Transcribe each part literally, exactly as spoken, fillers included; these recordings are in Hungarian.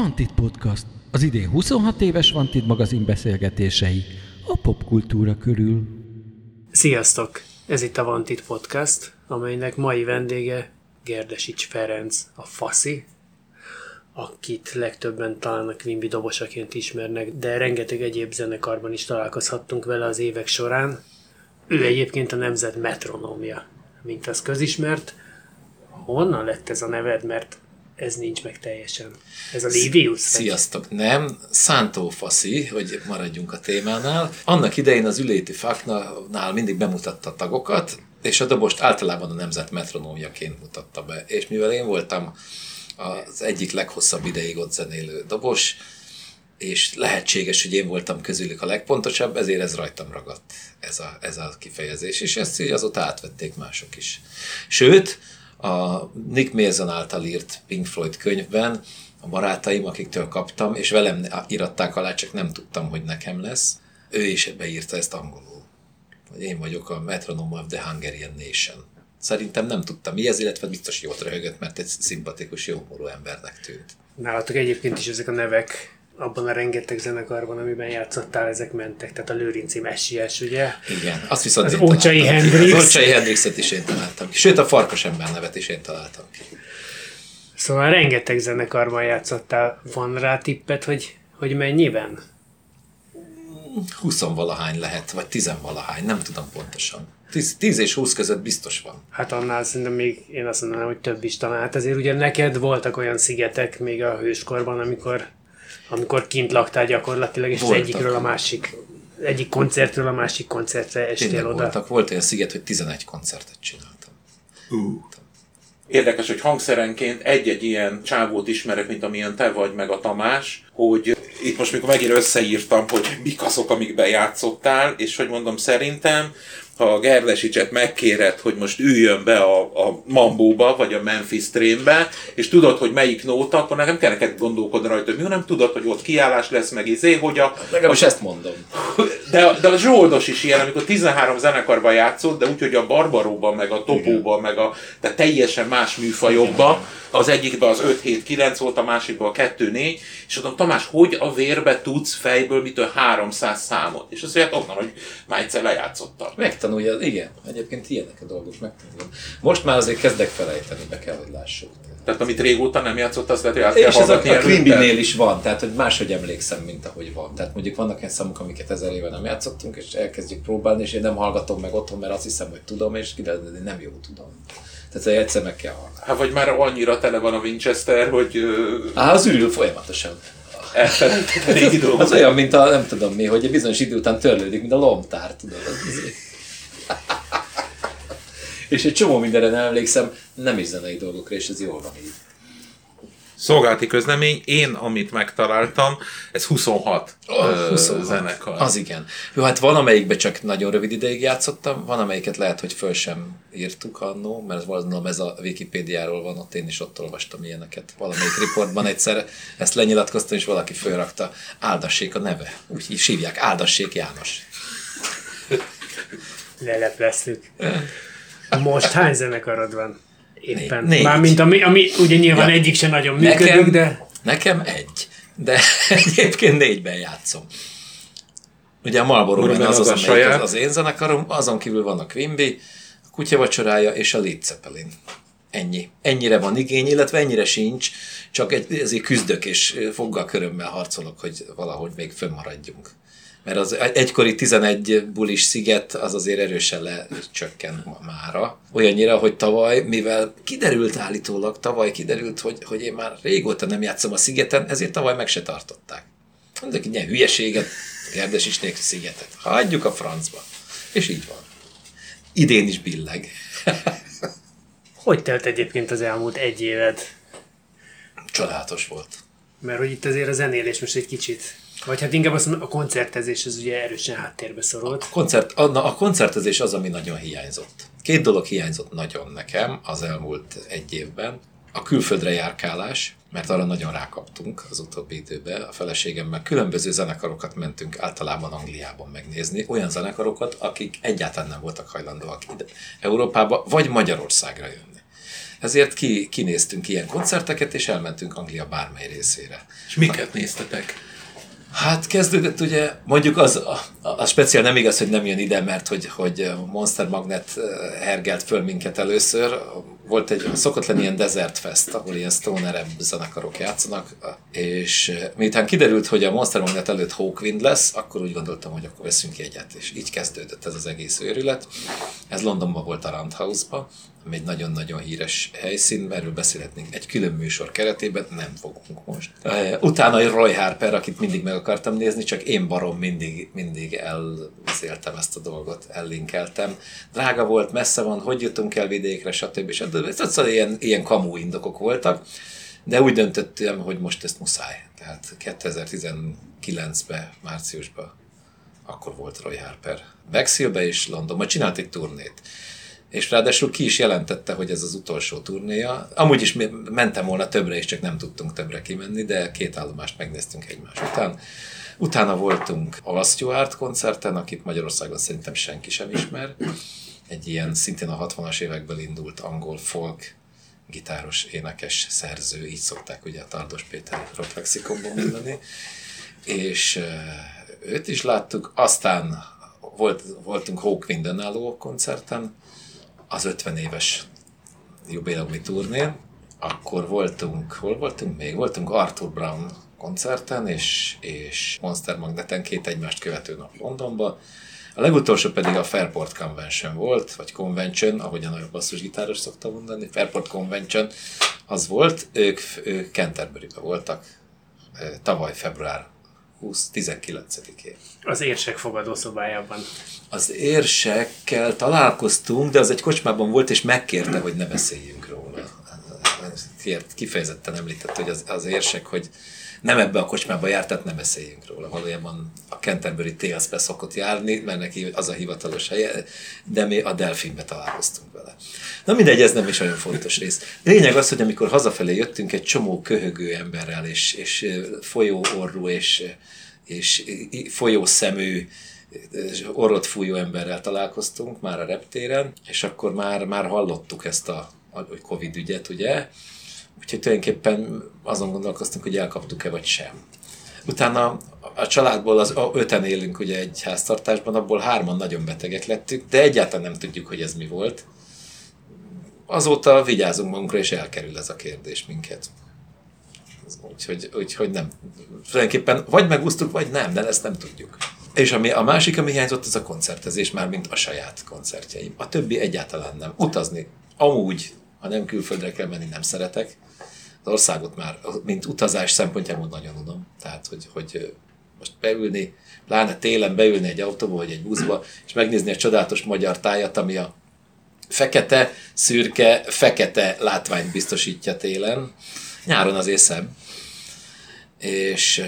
Wanted Podcast, az idén huszonhat éves Wanted magazin beszélgetései a popkultúra körül. Sziasztok! Ez itt a Wanted Podcast, amelynek mai vendége Gerdesics Ferenc, a faszi, akit legtöbben talán a Quimby dobosaként ismernek, de rengeteg egyéb zenekarban is találkozhattunk vele az évek során. Ő egyébként a nemzet metronómja, mint az közismert. Honnan lett ez a neved, mert ez nincs meg teljesen. Ez a Livius. Sziasztok, vagy? Nem. Szántó faszi, hogy maradjunk a témánál. Annak idején az üléti fáknál mindig bemutatta tagokat, és a dobost általában a nemzet metronómjaként mutatta be. És mivel én voltam az egyik leghosszabb ideig ott zenélő dobos, és lehetséges, hogy én voltam közülük a legpontosabb, ezért ez rajtam ragadt, ez a, ez a kifejezés, és ezt így azóta átvették mások is. Sőt, a Nick Mason által írt Pink Floyd könyvben a barátaim, akiktől kaptam, és velem iratták alá, csak nem tudtam, hogy nekem lesz, ő is beírta ezt angolul. Én vagyok a Metronome of the Hungarian Nation. Szerintem nem tudtam mi ez, illetve biztos jót röhögött, mert egy szimpatikus, jómorú embernek tűnt. Nálatok egyébként is ezek a nevek abban a rengeteg zenekarban, amiben játszottál, ezek mentek. Tehát a Lőrinci Messiás, ugye? Igen, azt viszont az én Ócsai Hendrix. Az Ócsai Hendrixet is én találtam ki. Sőt, a Farkasember nevet is én találtam ki. Szóval rengeteg zenekarban játszottál. Van rá tippet, hogy, hogy mennyiben? Huszonvalahány lehet, vagy tizenvalahány, nem tudom pontosan. tíz és húsz között biztos van. Hát annál szerintem még én azt mondanám, hogy több is talán. Hát azért ugye neked voltak olyan szigetek még a hőskorban, amikor amikor kint laktál gyakorlatilag, és voltak. Az egyikről a másik, egyik koncertről a másik koncertre estél Tényleg oda. Voltak. Volt olyan sziget, hogy tizenegy koncertet csináltam. Uh. Érdekes, hogy hangszerenként egy-egy ilyen csávót ismerek, mint amilyen te vagy, meg a Tamás, hogy itt most mikor megint összeírtam, hogy mik azok, amikben játszottál, és hogy mondom, szerintem, ha a Gerdesit megkéred, hogy most üljön be a, a Mambóba, vagy a Memphis Trainbe, és tudod, hogy melyik nóta, akkor nekem kell neked gondolkodni rajta, mi, hanem tudod, hogy ott kiállás lesz, meg izé, hogy a... Nekem most ezt mondom. De, de a Zsoldos is ilyen, amikor tizenhárom zenekarban játszott, de úgyhogy a Barbaróban, meg a Topóban, meg a de teljesen más műfajokban, az egyikben az öt hét kilenc volt, a másikban a kettő négy, és mondom, Tamás, hogy a vérbe tudsz fejből mitől háromszáz számot? És azt mondják onnan, hogy már egyszer lejátszottam. Megtanulja, igen, egyébként ilyenek a dolgok, megtanulja. Most már azért kezdek felejteni, be kell, hogy lássuk. Tehát amit régóta nem játszott, azt lehet, hogy át kell hallgatni. És ez a Quimbynél is van, tehát hogy máshogy emlékszem, mint ahogy van. Tehát mondjuk vannak ilyen számok, amiket ezer éve nem játszottunk, és elkezdjük próbálni, és én nem hallgatom meg otthon, mert azt hiszem, hogy tudom, és kiderül, hogy nem jó tudom. Tehát egyszer meg kell hallani. Hát vagy már annyira tele van a Winchester, hogy... Á, az ürül folyamatosan. Elfelejtett régi dolgokat. Az olyan, mint a nem tudom mi, hogy bizonyos idő után törlődik, mint a lomtár, tudod. És egy csomó mindenre nem emlékszem, nem is zenei dolgokra, és ez jól van így. Szolgálati közlemény, én, amit megtaláltam, ez huszonhat, oh, huszonhat zenekar. Az igen. Jó, hát van, amelyikben csak nagyon rövid ideig játszottam, van, amelyiket lehet, hogy föl sem írtuk annó, mert valószínűleg ez a Wikipédiáról van, ott én is ott olvastam ilyeneket. Valamelyik riportban egyszer ezt lenyilatkoztam, és valaki fölrakta, Áldassék a neve. Úgy is hívják, Áldassék János. Lelepleztük. Most hány zenekarod van? Éppen. Négy. Mármint, ami, ami ugye nyilván ja, egyik sem nagyon működik, nekem, de... Nekem egy, de egyébként négyben játszom. Ugye a Marlboro Men az az, az, az, az én zenekarom, azon kívül van a Quimby, a Kutya Vacsorája és a Led Zeppelin. Ennyi. Ennyire van igény, illetve ennyire sincs, csak egy, ezért küzdök és foggal körömmel harcolok, hogy valahogy még fönnmaradjunk. Mert az egykori tizenegy bulis sziget az azért erősen lecsökken mára. Olyannyira, hogy tavaly, mivel kiderült állítólag, tavaly kiderült, hogy, hogy én már régóta nem játszom a szigeten, ezért tavaly meg se tartották. Mondok, hogy ilyen hülyeséget, Gerdesicsnék szigetet. Hagyjuk a francba. És így van. Idén is billeg. Hogy telt egyébként az elmúlt egy éved? Csodálatos volt. Mert hogy itt azért a zenélés most egy kicsit... Vagy hát inkább azt mondom, a koncertezés az ugye erősen háttérbe szorult. A, koncert, a, a koncertezés az, ami nagyon hiányzott. Két dolog hiányzott nagyon nekem az elmúlt egy évben. A külföldre járkálás, mert arra nagyon rákaptunk az utóbbi időben a feleségemmel. Különböző zenekarokat mentünk általában Angliában megnézni. Olyan zenekarokat, akik egyáltalán nem voltak hajlandóak ide Európába, vagy Magyarországra jönni. Ezért ki, kinéztünk ilyen koncerteket, és elmentünk Anglia bármely részére. És miket néztetek? Hát kezdődött ugye, mondjuk az a, a speciál nem igaz, hogy nem jön ide, mert hogy, hogy Monster Magnet hergelt föl minket először. Volt egy, szokott lenni ilyen Desert Fest, ahol ilyen stoner zenekarok játszanak, és miután kiderült, hogy a Monster Magnet előtt Hawkwind lesz, akkor úgy gondoltam, hogy akkor veszünk jegyet, és így kezdődött ez az egész őrület. Ez Londonban volt a Roundhouse-ba, ami egy nagyon-nagyon híres helyszín, erről beszélhetnénk egy külön műsor keretében, nem fogunk most. Utána Roy Harper, akit mindig meg akartam nézni, csak én barom mindig, mindig elzéltem ezt a dolgot, ellinkeltem. Drága volt, messze van, hogy jutunk el vidékre, stb. stb. Szóval ilyen, ilyen kamu indokok voltak, de úgy döntöttem, hogy most ezt muszáj. Tehát kétezer-tizenkilencben, márciusban, akkor volt Roy Harper Bexhillbe és Londonban, csinált egy turnét. És ráadásul ki is jelentette, hogy ez az utolsó turnéja. Amúgy is mentem volna többre, és csak nem tudtunk többre kimenni, de két állomást megnéztünk egymás után. Utána voltunk a Lasztyó koncerten, akit Magyarországon szerintem senki sem ismer. Egy ilyen szintén a hatvanas években indult angol folk, gitáros, énekes, szerző, így szokták ugye a Tardos Péter rock lexikonban mondani. És őt is láttuk, aztán volt, voltunk Hawkwind önálló koncerten, az ötven éves jubileumi turnén, akkor voltunk, hol voltunk még? Voltunk Arthur Brown koncerten, és, és Monster Magneten két egymást követő nap Londonba. A legutolsó pedig a Fairport Convention volt, vagy Convention, ahogyan a basszusgitáros szokta mondani, Fairport Convention az volt, ők, ők Canterburyben voltak tavaly február huszadikán, tizenkilencedikén. Az érsek fogadószobájában. Az érsekkel találkoztunk, de az egy kocsmában volt, és megkérte, hogy ne beszéljünk róla. Kért, kifejezetten említett, hogy az, az érsek, hogy nem ebbe a kocsmába járt, tehát ne beszéljünk róla. Valójában a Canterbury Tales-be szokott járni, mert neki az a hivatalos helye, de mi a Delfinbe találkoztunk vele. Na mindegy, ez nem is olyan fontos rész. Lényeg az, hogy amikor hazafelé jöttünk egy csomó köhögő emberrel, és, és folyóorrú, és, és folyószemű, orrot fújó emberrel találkoztunk már a reptéren, és akkor már, már hallottuk ezt a, a Covid ügyet, ugye? Úgyhogy tulajdonképpen azon gondolkoztunk, hogy elkaptuk-e vagy sem. Utána a családból az a, öten élünk ugye egy háztartásban, abból hárman nagyon betegek lettük, de egyáltalán nem tudjuk, hogy ez mi volt. Azóta vigyázunk magunkra, és elkerül ez a kérdés minket. Úgyhogy, úgyhogy nem. Tulajdonképpen vagy megúsztuk, vagy nem, de ezt nem tudjuk. És ami, a másik, ami hiányzott, az a koncertezés, már mint a saját koncertjeim. A többi egyáltalán nem. Utazni amúgy, ha nem külföldre kell menni, nem szeretek. Az országot már, mint utazás szempontjából nagyon unom. Tehát, hogy, hogy most beülni, pláne télen beülni egy autóba vagy egy buszba, és megnézni a csodálatos magyar tájat, ami a fekete, szürke, fekete látványt biztosítja télen. Nyáron az észem. És,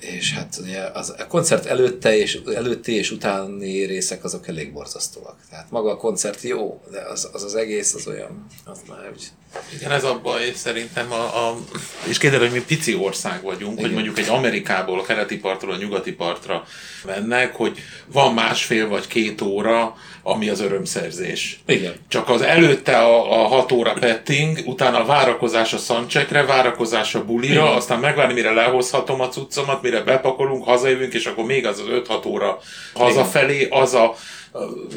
és hát ugye az, a koncert előtte és, előtti és utáni részek azok elég borzasztóak. Tehát maga a koncert jó, de az az, az egész az olyan, az már úgy... Igen, ez a baj szerintem, a, a, és kérdele, hogy mi pici ország vagyunk, igen, hogy mondjuk egy Amerikából a keleti partról a nyugati partra mennek, hogy van másfél vagy két óra, ami az örömszerzés. Igen. Csak az előtte a, a hat óra petting, utána a várakozás a soundcheckre, várakozás a bulira, igen, aztán megvárni, mire lehozhatom a cuccomat, mire bepakolunk, hazajövünk, és akkor még az az öt-hat óra hazafelé, az a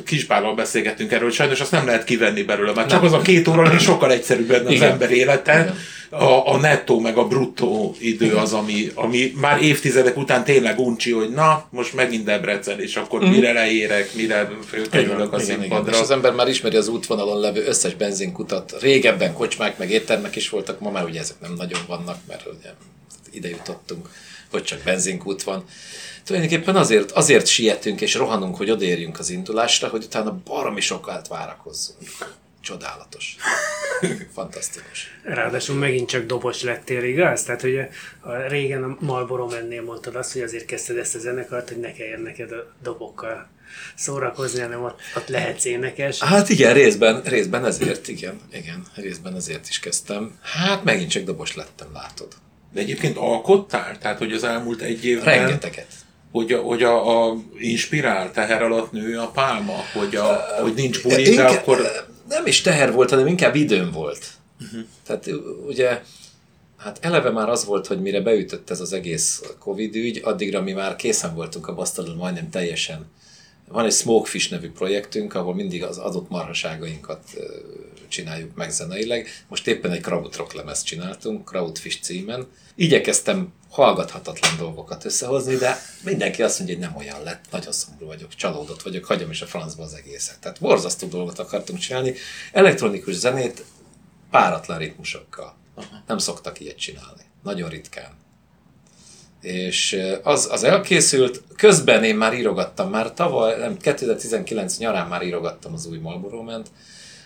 Kisbállal beszélgettünk erről, sajnos azt nem lehet kivenni belőle, mert csak az a két óra sokkal egyszerűbb benne az ember élete. A, a nettó meg a bruttó idő az, ami, ami már évtizedek után tényleg uncsi, hogy na, most megint Debrecen, és akkor mire leérek, mire kerülök a színpadra. És az ember már ismeri az útvonalon levő összes benzinkutat. Régebben kocsmák meg éttermek is voltak, ma már ugye ezek nem nagyon vannak, mert ugye ide jutottunk, hogy csak benzinkút van. Tulajdonképpen azért, azért sietünk és rohanunk, hogy odaérjünk az indulásra, hogy utána baromi sokat várakozzunk. Csodálatos. Fantasztikus. Ráadásul megint csak dobos lettél, igaz? Tehát, hogy a régen a Marlboro Mennél mondtad azt, hogy azért kezdted ezt a zenekart, hogy ne kelljen neked a dobokkal szórakozni, hanem ott, ott lehetsz énekes. Hát igen, részben, részben ezért, igen, igen, részben ezért is kezdtem. Hát megint csak dobos lettem, látod. De egyébként alkottál? Tehát, hogy az elmúlt egy évben... Rengeteget. Hogy, hogy a, a inspirál teher alatt nő a pálma, hogy, a, hogy nincs buli, de akkor... Nem is teher volt, hanem inkább időm volt. Uh-huh. Tehát ugye, hát eleve már az volt, hogy mire beütött ez az egész Covid ügy, addigra mi már készen voltunk a Bastardon majdnem teljesen. Van egy Smokefish nevű projektünk, ahol mindig az adott marhaságainkat csináljuk meg zeneileg. Most éppen egy krautrock lemezt csináltunk, Crowdfish címen. Igyekeztem hallgathatatlan dolgokat összehozni, de mindenki azt mondja, hogy nem olyan lett, nagyon szomorú vagyok, csalódott vagyok, hagyom is a francba az egészet. Tehát borzasztó dolgot akartunk csinálni, elektronikus zenét páratlan ritmusokkal. Aha. Nem szoktak ilyet csinálni, nagyon ritkán. És az, az elkészült, közben én már írogattam, már tavaly, nem, kétezer-tizenkilenc nyarán már írogattam az új Marlboro Ment,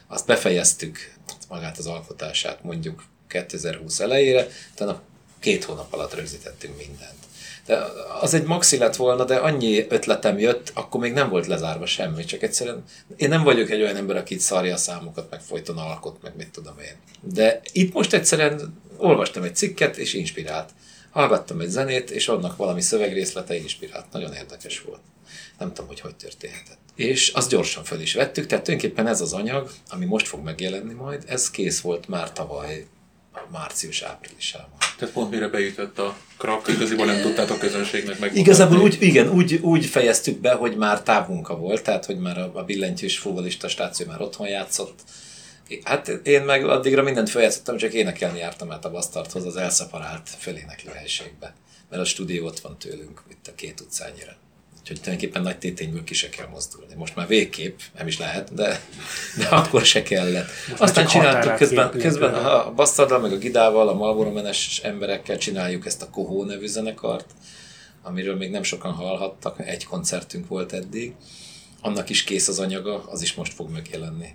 azt befejeztük magát az alkotását mondjuk kétezer-húsz elejére, utána két hónap alatt rögzítettünk mindent. De az egy maxi lett volna, de annyi ötletem jött, akkor még nem volt lezárva semmi, csak egyszerűen én nem vagyok egy olyan ember, aki itt szarja a számokat, meg folyton alkot, meg mit tudom én. De itt most egyszerűen olvastam egy cikket, és inspirált. Hallgattam egy zenét, és annak valami szövegrészlete inspirált. Nagyon érdekes volt. Nem tudom, hogy hogy történhetett. És azt gyorsan föl is vettük, tehát tulajdonképpen ez az anyag, ami most fog megjelenni majd, ez kész volt már tavaly március-áprilisában. Tehát pont mire beütött a krak, igaziból nem tudtát a közönségnek megmutatni. Igazából úgy, igen, úgy, úgy fejeztük be, hogy már távmunka volt, tehát hogy már a billentyűs futballista stáció már otthon játszott. Hát én meg addigra mindent feljátszottam, csak énekelni jártam át a Bastardhoz, az elszeparált föléneklő helységbe. Mert a stúdió ott van tőlünk, itt a két utcányira. Úgyhogy tulajdonképpen nagy tétényből ki se kell mozdulni. Most már végképp, nem is lehet, de, de akkor se kellett. Most aztán csináltuk közben, közben a Bastarddal, meg a Gidával, a Marlboro Menes emberekkel csináljuk ezt a Kohó nevű zenekart, amiről még nem sokan hallhattak, egy koncertünk volt eddig. Annak is kész az anyaga, az is most fog megjelenni.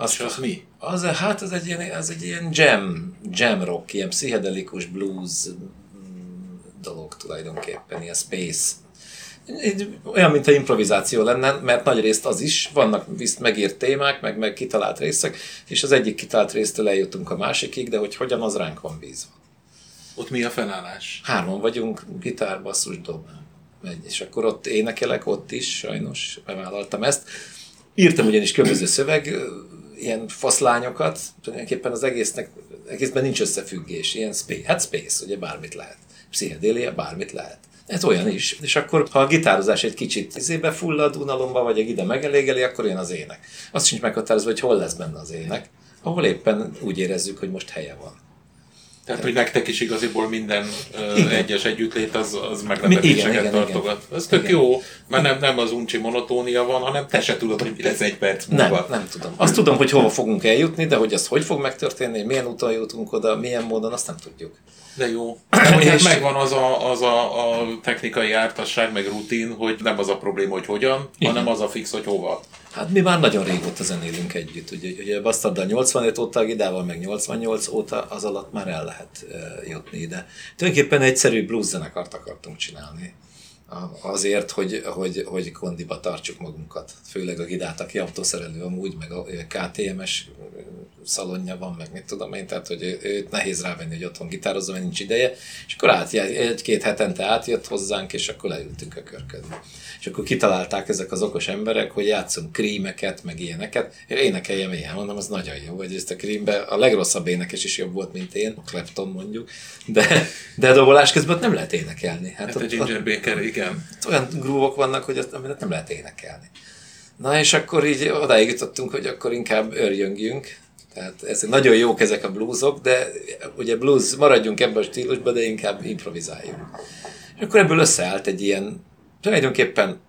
Az, és az mi? Az, hát az egy ilyen, az egy ilyen jam, jam rock, ilyen pszichedelikus blues dolog tulajdonképpen, ilyen space. Olyan, mint a improvizáció lenne, mert nagy részt az is, vannak megírt témák, meg, meg kitalált részek, és az egyik kitalált résztől eljutunk a másikig, de hogy hogyan, az ránk van bízva. Ott mi a felállás? Hárman vagyunk, gitár, basszus, dob. És akkor ott énekelek, ott is, sajnos bevállaltam ezt. Írtam ugyanis különböző szöveg, ilyen faszlányokat, tulajdonképpen az egésznek, egészben nincs összefüggés, ilyen space, hát space, ugye bármit lehet, pszichedélia, bármit lehet. Ez olyan is. És akkor, ha a gitározás egy kicsit izébe fullad, unalomba, vagy egy ide megelégeli, akkor jön az ének. Azt sincs meghatározva, hogy hol lesz benne az ének, ahol éppen úgy érezzük, hogy most helye van. Tehát, hogy nektek is igaziból minden uh, egyes együttlét, az, az meglepetéseket tartogat. Ez tök igen. Jó, mert nem, nem az uncsi monotónia van, hanem te se tudod, hogy mi lesz egy perc múlva. Nem, nem tudom. Azt tudom, hogy hova fogunk eljutni, de hogy az hogy fog megtörténni, milyen úton jutunk oda, milyen módon, azt nem tudjuk. De jó. És megvan az, a, az a, a technikai jártasság, meg rutin, hogy nem az a probléma, hogy hogyan, igen. Hanem az a fix, hogy hova. Hát mi már nagyon régóta zenélünk együtt, ugye, ugye Bastarddal nyolcvanöt óta, Gidával meg nyolcvannyolc óta, az alatt már el lehet uh, jutni ide. Tulajdonképpen egyszerű blues zenekart akartunk csinálni, azért, hogy, hogy, hogy kondiba tartsuk magunkat. Főleg a Gidát, aki autószerelő amúgy, meg a ká té em es szalonja van, meg mit tudom én, tehát hogy őt nehéz rávenni, hogy otthon gitározza, mert nincs ideje, és akkor átjár, egy-két hetente átjött hozzánk, és akkor leültünk a körködni. És akkor kitalálták ezek az okos emberek, hogy játszunk krímeket, meg ilyeneket, és énekeljem ilyen, mondom, az nagyon jó, hogy ezt a krímben a legrosszabb énekes is jobb volt, mint én, a klepton mondjuk, de, de dobolás közben nem lehet énekelni. Hát, hát ott, a Ginger Baker, igen. Olyan grúvok vannak, hogy azt, amit nem lehet énekelni. Na és akkor így odáig jutottunk, hogy akkor inkább örjöngjünk. Tehát ez, nagyon jók ezek a bluesok, de ugye blues, maradjunk ebben a stílusban, de inkább improvizáljunk. És akkor ebből összeállt egy ilyen, tulajdonképpen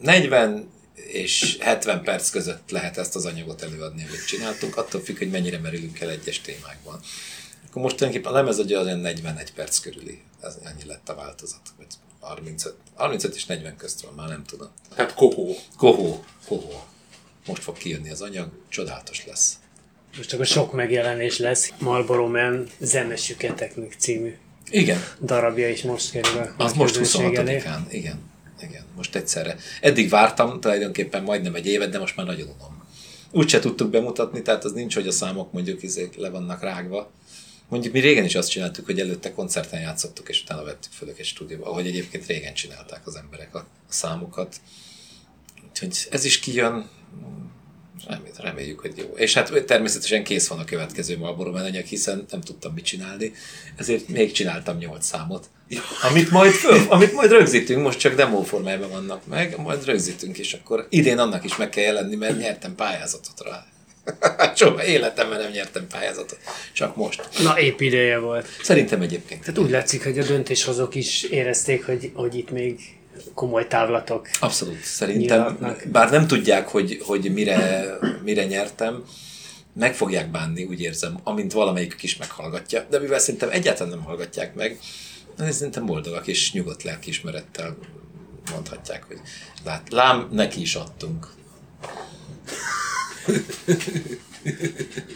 negyven és hetven perc között lehet ezt az anyagot előadni, amit csináltunk, attól függ, hogy mennyire merülünk el egyes témákban. Akkor most tulajdonképpen a lemez az olyan negyvenegy perc körüli, ez annyi lett a változat, vagy harmincöt és negyven közt van, már nem tudom. Hát Kohó. Kohó, Kohó. Most fog kijönni az anyag, csodálatos lesz. Most akkor sok megjelenés lesz. Marlboro Men Zemesüketeknek című igen. darabja is most kerül a az most huszonhatodikán, igen. Igen, most egyszerre. Eddig vártam tulajdonképpen majdnem egy évet, de most már nagyon unom. Úgy se tudtuk bemutatni, tehát az nincs, hogy a számok mondjuk izék le vannak rágva. Mondjuk mi régen is azt csináltuk, hogy előtte koncerten játszottuk, és utána vettük föl egy stúdióba, ahogy egyébként régen csinálták az emberek a, a számokat. Úgyhogy ez is kijön, Remé- reméljük, hogy jó. És hát természetesen kész van a következő Marlboro Men anyag, hiszen nem tudtam mit csinálni, ezért még csináltam nyolc számot, amit majd, amit majd rögzítünk, most csak demo formájában vannak meg, majd rögzítünk, és akkor idén annak is meg kell jelenni, mert nyertem pályázatot rá. Soha életemben nem nyertem pályázatot, csak most. Na, épp ideje volt. Szerintem egyébként. Tehát úgy látszik, hogy a döntéshozók is érezték, hogy, hogy itt még komoly távlatok. Abszolút, szerintem. Nyilatnak. Bár nem tudják, hogy, hogy mire, mire nyertem, meg fogják bánni, úgy érzem, amint valamelyikük is meghallgatja, de mivel szerintem egyáltalán nem hallgatják meg, szerintem boldogak és nyugodt lelkiismerettel mondhatják, hogy lát, lám, neki is adtunk.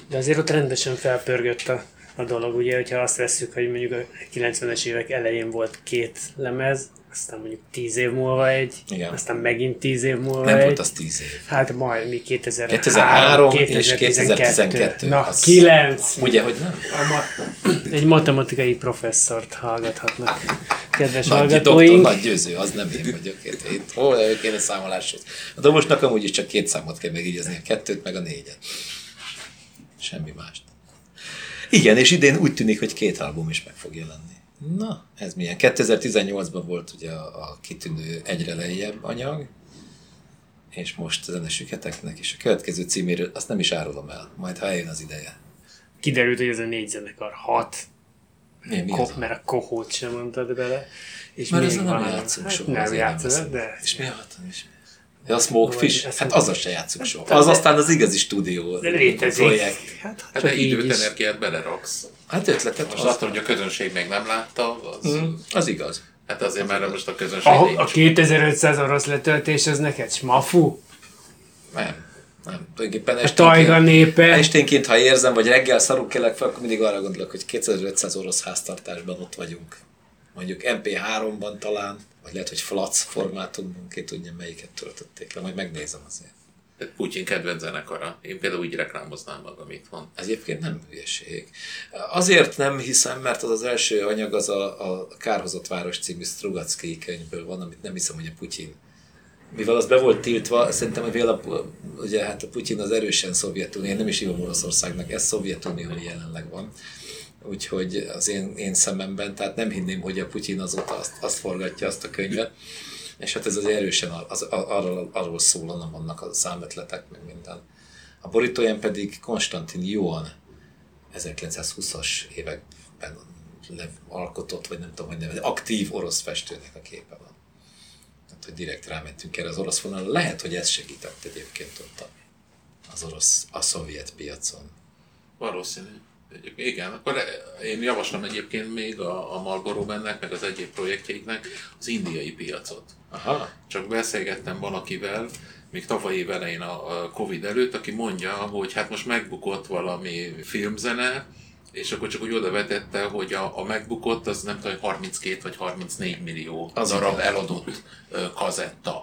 De azért ott rendesen felpörgött a, a dolog, ugye, hogyha azt vesszük, hogy mondjuk a kilencvenes évek elején volt két lemez, aztán mondjuk tíz év múlva egy, igen. Aztán megint tíz év múlva nem egy. Nem volt az tíz év. Hát majd mi kétezer-három, kétezer-három és kétezer-tizenkettő. Na, az kilenc. Ugye, hogy nem? Ma- egy matematikai professzort hallgathatnak. Kedves nagy hallgatóink. Doktor, nagy győző, az nem én vagyok. Itt hol ők én a számoláshoz. A dobosnak amúgy is csak két számot kell megígézni, a kettőt meg a négyet. Semmi mást. Igen, és idén úgy tűnik, hogy két album is meg fog jelenni. Na, ez milyen? kétezer-tizennyolcban volt ugye a, a kitűnő egyre lejjebb anyag, és most a zenesüketeknek is a következő címéről, azt nem is árulom el, majd ha eljön az ideje. Kiderült, hogy ez a négy zenekar hat, é, Ko- mert a Kohót sem mondtad bele, és már még van. Hát, nem játszunk de... És mi a hatan is? De a Smokefish, hát azzal se játszunk soha. Az aztán az igazi stúdió projekt. Hát, hát de időt, energiát beleraksz. Hát ötletet. Most attól, hogy a közönség még nem látta, az, mm, az igaz. Hát azért már most a közönség a, nincs. A kétezer-ötszáz orosz letöltés, az neked smafú? Nem. Nem. Tulajdonképpen esténként, esténként, ha érzem, vagy reggel szarul kelek fel, akkor mindig arra gondolok, hogy kétezer-ötszáz orosz háztartásban ott vagyunk. Mondjuk em pé háromban talán, vagy lehet, hogy flac formátumban, ki tudja, melyiket töltötték le, majd megnézem azért. Tehát Putyin kedvenc zenekara. Én például úgy reklámoznám magam itthon. Ez egyébként nem hülyeség. Azért nem hiszem, mert az az első anyag az a, a Kárhozott Város című Sztrugacki könyvből van, amit nem hiszem, hogy a Putyin. Mivel az be volt tiltva, szerintem a, ugye, hát a Putyin az erősen Szovjetunió, én nem is hívom Oroszországnak, ez Szovjetunió jelenleg van. Úgyhogy az én, én szememben, tehát nem hinném, hogy a Putyin azóta azt, azt forgatja azt a könyvet. És hát ez az erősen ar- az, ar- arról, arról szólanak vannak a számötletek, meg minden. A borítóján pedig Konstantin Juan ezerkilencszázhúszas években alkotott, vagy nem tudom, hogy nevezik, aktív orosz festőnek a képe van. Tehát, hogy direkt rámentünk erre az orosz vonalra. Lehet, hogy ez segített egyébként ott az orosz, a szovjet piacon. Valószínű. Igen, akkor én javaslom egyébként még a, a Marlboro Mennek, meg az egyéb projektjeiknek az indiai piacot. Aha. Csak beszélgettem valakivel, még tavalyi év elején a, a Covid előtt, aki mondja, hogy hát most megbukott valami filmzene, és akkor csak úgy oda vetette, hogy a, a megbukott az nem tudom, harminckét vagy harmincnégy millió az darab eladott kazetta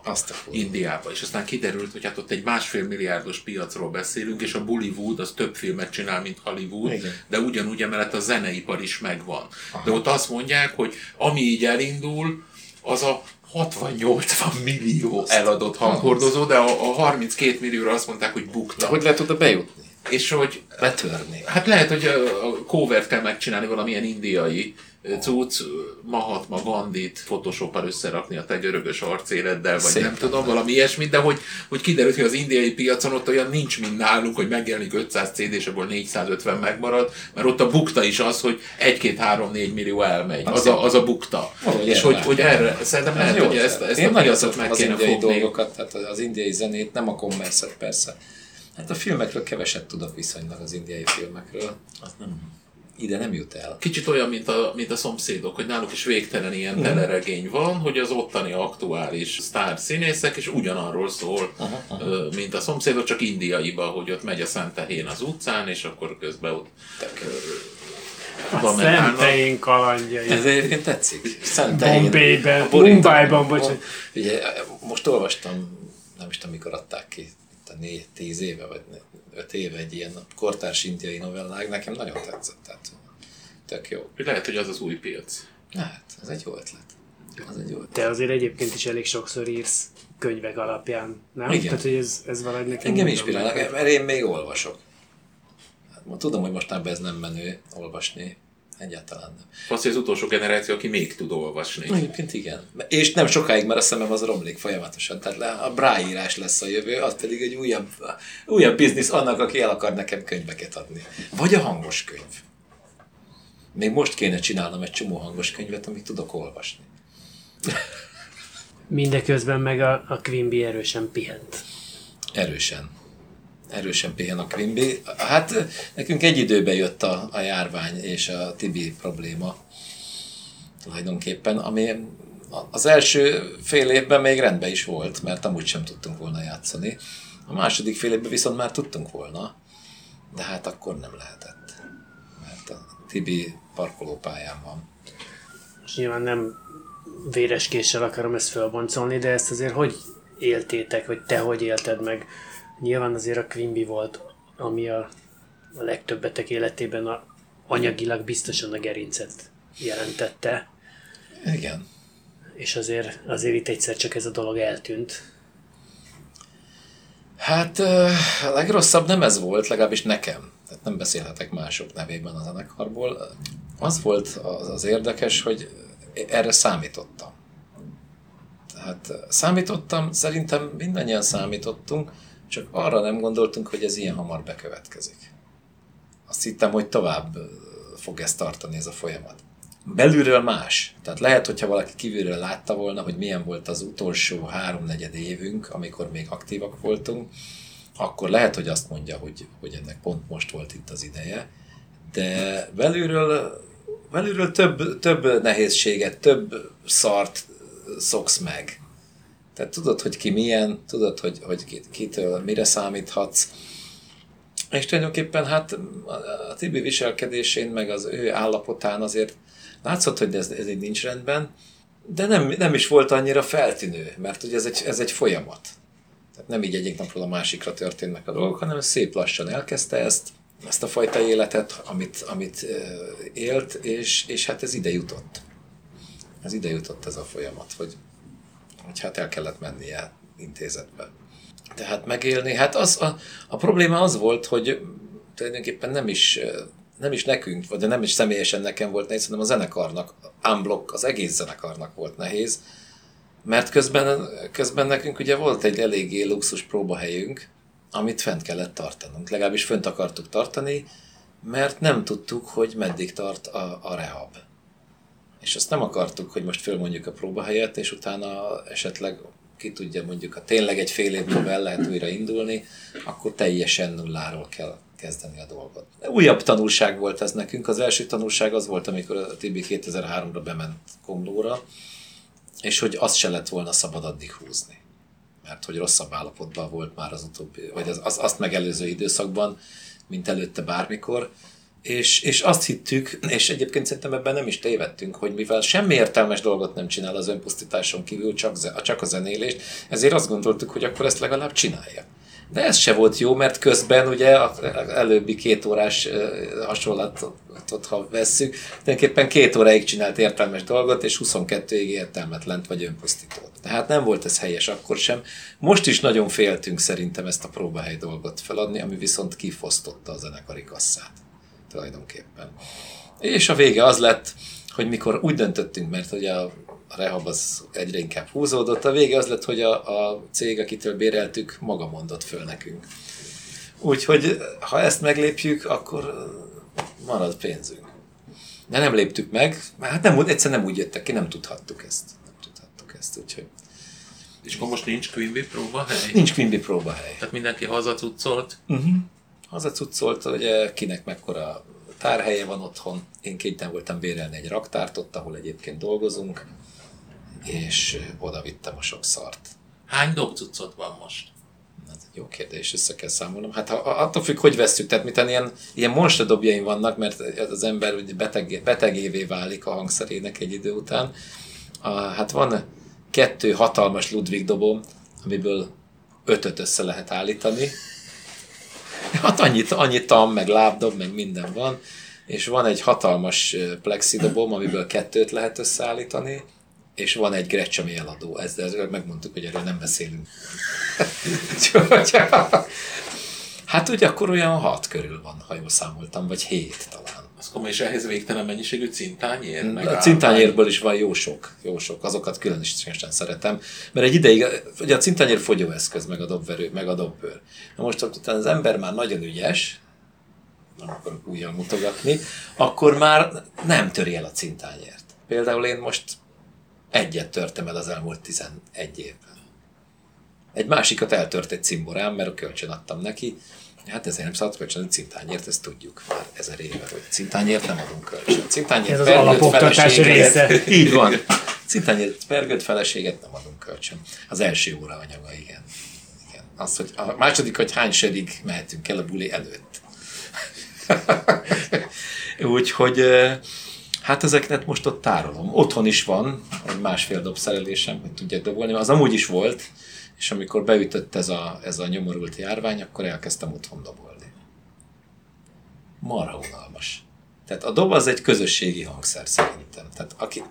Indiába. És aztán kiderült, hogy hát ott egy másfél milliárdos piacról beszélünk, és a Bollywood az több filmet csinál, mint Hollywood, igen. De ugyanúgy emellett a zeneipar is megvan. Aha. De ott azt mondják, hogy ami így elindul, az a hatvan-nyolcvan millió eladott hanghordozó, de a, a harminckét millióra azt mondták, hogy bukta. Hogy lehet oda bejutni? És hogy... Betörni. Hát lehet, hogy a covert kell megcsinálni valamilyen indiai cucc, Mahatma Gandhit photoshoppal összerakni a te görögös arcéleddel, vagy szépen, nem tudom, nem. Valami ilyesmit, de hogy, hogy kiderült, hogy az indiai piacon ott olyan nincs, mint nálunk, hogy megjelenik ötszáz cé dé, és abból négyszázötven megmarad, mert ott a bukta is az, hogy egy-két-három-négy millió elmegy. Az a, az a bukta. Valami és hogy, hogy erre, szerintem lehet, hogy ezt, ezt a piacot meg kéne fogni. Én az indiai dolgokat, tehát az indiai zenét, nem a kommerszet persze. Hát a filmekről keveset tudok viszonylag az indiai filmekről, az nem, ide nem jut el. Kicsit olyan, mint a, mint a szomszédok, hogy náluk is végtelen ilyen teleregény van, hogy az ottani aktuális sztár színészek, és ugyanarról szól, aha, aha. Mint a szomszédok, csak indiaiba, hogy ott megy a Szentehén az utcán, és akkor közben ott... A Szentehén kalandjai. Ez egyébként tetszik. Szentehén. Bombay-ben, Mumbai-ban, bocsánat. Ugye, most olvastam, nem is tudom, mikor adták ki. négy, tíz éve, vagy öt éve egy ilyen kortárs indiai novellák, nekem nagyon tetszett, tehát tök jó. Lehet, hogy az az új piac. Hát, ez egy jó ötlet. Az egy jó. Te azért egyébként is elég sokszor írsz könyvek alapján, nem? Igen. Tehát, hogy ez, ez valahogy nekem... Engem inspirálnak, mert én még olvasok. Hát, tudom, hogy mostanában ez nem menő olvasni. Egyáltalán nem. Azt, az utolsó generáció, aki még tud olvasni. Egyébként igen. És nem sokáig, mert a szemem az romlik folyamatosan. Tehát a bráírás lesz a jövő, az pedig egy újabb, újabb biznisz annak, aki el akar nekem könyveket adni. Vagy a hangos könyv. Még most kéne csinálnom egy csomó hangos könyvet, amit tudok olvasni. Mindeközben meg a, a Quimby erősen pihent. Erősen. Erősen pihen a Klimbi. Hát nekünk egy időben jött a, a járvány és a Tibi probléma tulajdonképpen, ami az első fél évben még rendben is volt, mert amúgy sem tudtunk volna játszani. A második fél évben viszont már tudtunk volna, de hát akkor nem lehetett, mert a Tibi parkolópályán van. És nyilván nem véreskéssel akarom ezt felboncolni, de ezt azért hogy éltétek, vagy te hogy élted meg? Nyilván azért a Quimby volt, ami a, a legtöbbetek életében a, anyagilag biztosan a gerincet jelentette. Igen. És azért, azért itt egyszer csak ez a dolog eltűnt. Hát a legrosszabb nem ez volt, legalábbis nekem. Tehát nem beszélhetek mások nevében a zenekarból. Az volt az, az érdekes, hogy erre számítottam. Tehát számítottam, szerintem mindannyian számítottunk, csak arra nem gondoltunk, hogy ez ilyen hamar bekövetkezik. Azt hittem, hogy tovább fog ezt tartani ez a folyamat. Belülről más. Tehát lehet, hogyha valaki kívülről látta volna, hogy milyen volt az utolsó háromnegyed évünk, amikor még aktívak voltunk, akkor lehet, hogy azt mondja, hogy, hogy ennek pont most volt itt az ideje. De belülről, belülről több, több nehézséget, több szart szoksz meg. Tehát tudod, hogy ki milyen, tudod, hogy, hogy kitől, mire számíthatsz. És tulajdonképpen hát a Tibi viselkedésén, meg az ő állapotán azért látszott, hogy ez, ez így nincs rendben, de nem, nem is volt annyira feltűnő, mert ugye ez egy, ez egy folyamat. Tehát nem így egyik napról a másikra történnek a dolgok, hanem szép lassan elkezdte ezt, ezt a fajta életet, amit, amit élt, és, és hát ez ide jutott. Ez ide jutott ez a folyamat, hogy hogy hát el kellett mennie intézetbe. Tehát megélni, hát az, a, a probléma az volt, hogy tulajdonképpen nem is, nem is nekünk, vagy nem is személyesen nekem volt nehéz, hanem a zenekarnak, unblock, az egész zenekarnak volt nehéz, mert közben, közben nekünk ugye volt egy eléggé luxus próbahelyünk, amit fent kellett tartanunk. Legalábbis fönt akartuk tartani, mert nem tudtuk, hogy meddig tart a, a rehab. És azt nem akartuk, hogy most fölmondjuk a próbahelyet, és utána esetleg, ki tudja, mondjuk, ha tényleg egy fél év múlva el lehet újra indulni, akkor teljesen nulláról kell kezdeni a dolgot. Újabb tanulság volt ez nekünk. Az első tanulság az volt, amikor a Tibi kétezer-háromra bement Komlóra, és hogy azt se lett volna szabad addig húzni. Mert hogy rosszabb állapotban volt már az utóbbi, vagy az, az, azt megelőző időszakban, mint előtte bármikor. És, és azt hittük, és egyébként szerintem ebben nem is tévedtünk, hogy mivel semmi értelmes dolgot nem csinál az önpusztításon kívül, csak, csak a zenélést, ezért azt gondoltuk, hogy akkor ezt legalább csinálja. De ez se volt jó, mert közben ugye az előbbi két órás hasonlatot, ha vesszük, tulajdonképpen két óráig csinált értelmes dolgot, és huszonkettőig értelmetlent vagy önpusztítót. Tehát nem volt ez helyes akkor sem. Most is nagyon féltünk szerintem ezt a próbahely dolgot feladni, ami viszont kifosztotta a zenekari kasszát. Tulajdonképpen. És a vége az lett, hogy mikor úgy döntöttünk, mert hogy a rehab az egyre inkább húzódott, a vége az lett, hogy a, a cég, akitől béreltük, maga mondott föl nekünk. Úgyhogy ha ezt meglépjük, akkor marad pénzünk. De nem léptük meg, hát nem, egyszerűen nem úgy jöttek ki, nem tudhattuk ezt. Nem tudhattuk ezt, úgyhogy... És akkor most nincs Quimby próbahely? Nincs Quimby próbahely. Tehát mindenki hazacuccolt? Uh-huh. Az a cuccolt, hogy kinek mekkora tárhelye van otthon. Én kénytelen voltam bérelni egy raktárt ott, ahol egyébként dolgozunk, és oda vittem a sok szart. Hány dobcuccot van most? Ez egy jó kérdés, össze kell számolnom. Hát ha, attól függ, hogy vesszük. Tehát miten ilyen, ilyen monstra dobjaim vannak, mert az ember beteg, betegévé válik a hangszerének egy idő után. A, hát van kettő hatalmas Ludwig dobom, amiből ötöt össze lehet állítani. Hát annyit, annyit tam, meg lábdob, meg minden van, és van egy hatalmas plexidobom, amiből kettőt lehet összeállítani, és van egy Greccsami eladó, ezzel megmondtuk, hogy erről nem beszélünk. Hát ugye akkor olyan hat körül van, ha jól számoltam, vagy hét talán. Aztán, és ehhez végtelen mennyiségű cintányér? A cintányérből is van jó sok, jó sok, azokat különösen szeretem, mert egy ideig, ugye a cintányér fogyóeszköz, meg a dobverő, meg a dobbőr. Na most, utána az ember már nagyon ügyes, nem akarok újjal mutogatni, akkor már nem töri el a cintányért. Például én most egyet törtem el az elmúlt tizenegy évben. Egy másikat eltört egy cimborám, mert a kölcsön adtam neki. Hát ezért nem szabad kölcsön, hogy cintányért, ezt tudjuk már ezer éve, hogy cintányért nem adunk kölcsön. Cintányért ez pergőt, az alapoktatás része. Így van. Cintányért pergőt, feleséget nem adunk kölcsön. Az első óra anyaga, igen. igen. Az, hogy a második, hogy hány sörig mehetünk el a buli előtt. Úgyhogy hát ezeket most ott tárolom. Otthon is van egy másfél dobszerelésem, hogy tudják dobolni. Az amúgy is volt, és amikor beütött ez a, ez a nyomorult járvány, akkor elkezdtem otthon dobolni. Marha unalmas. Tehát a dob az egy közösségi hangszer szerintem. Tehát aki,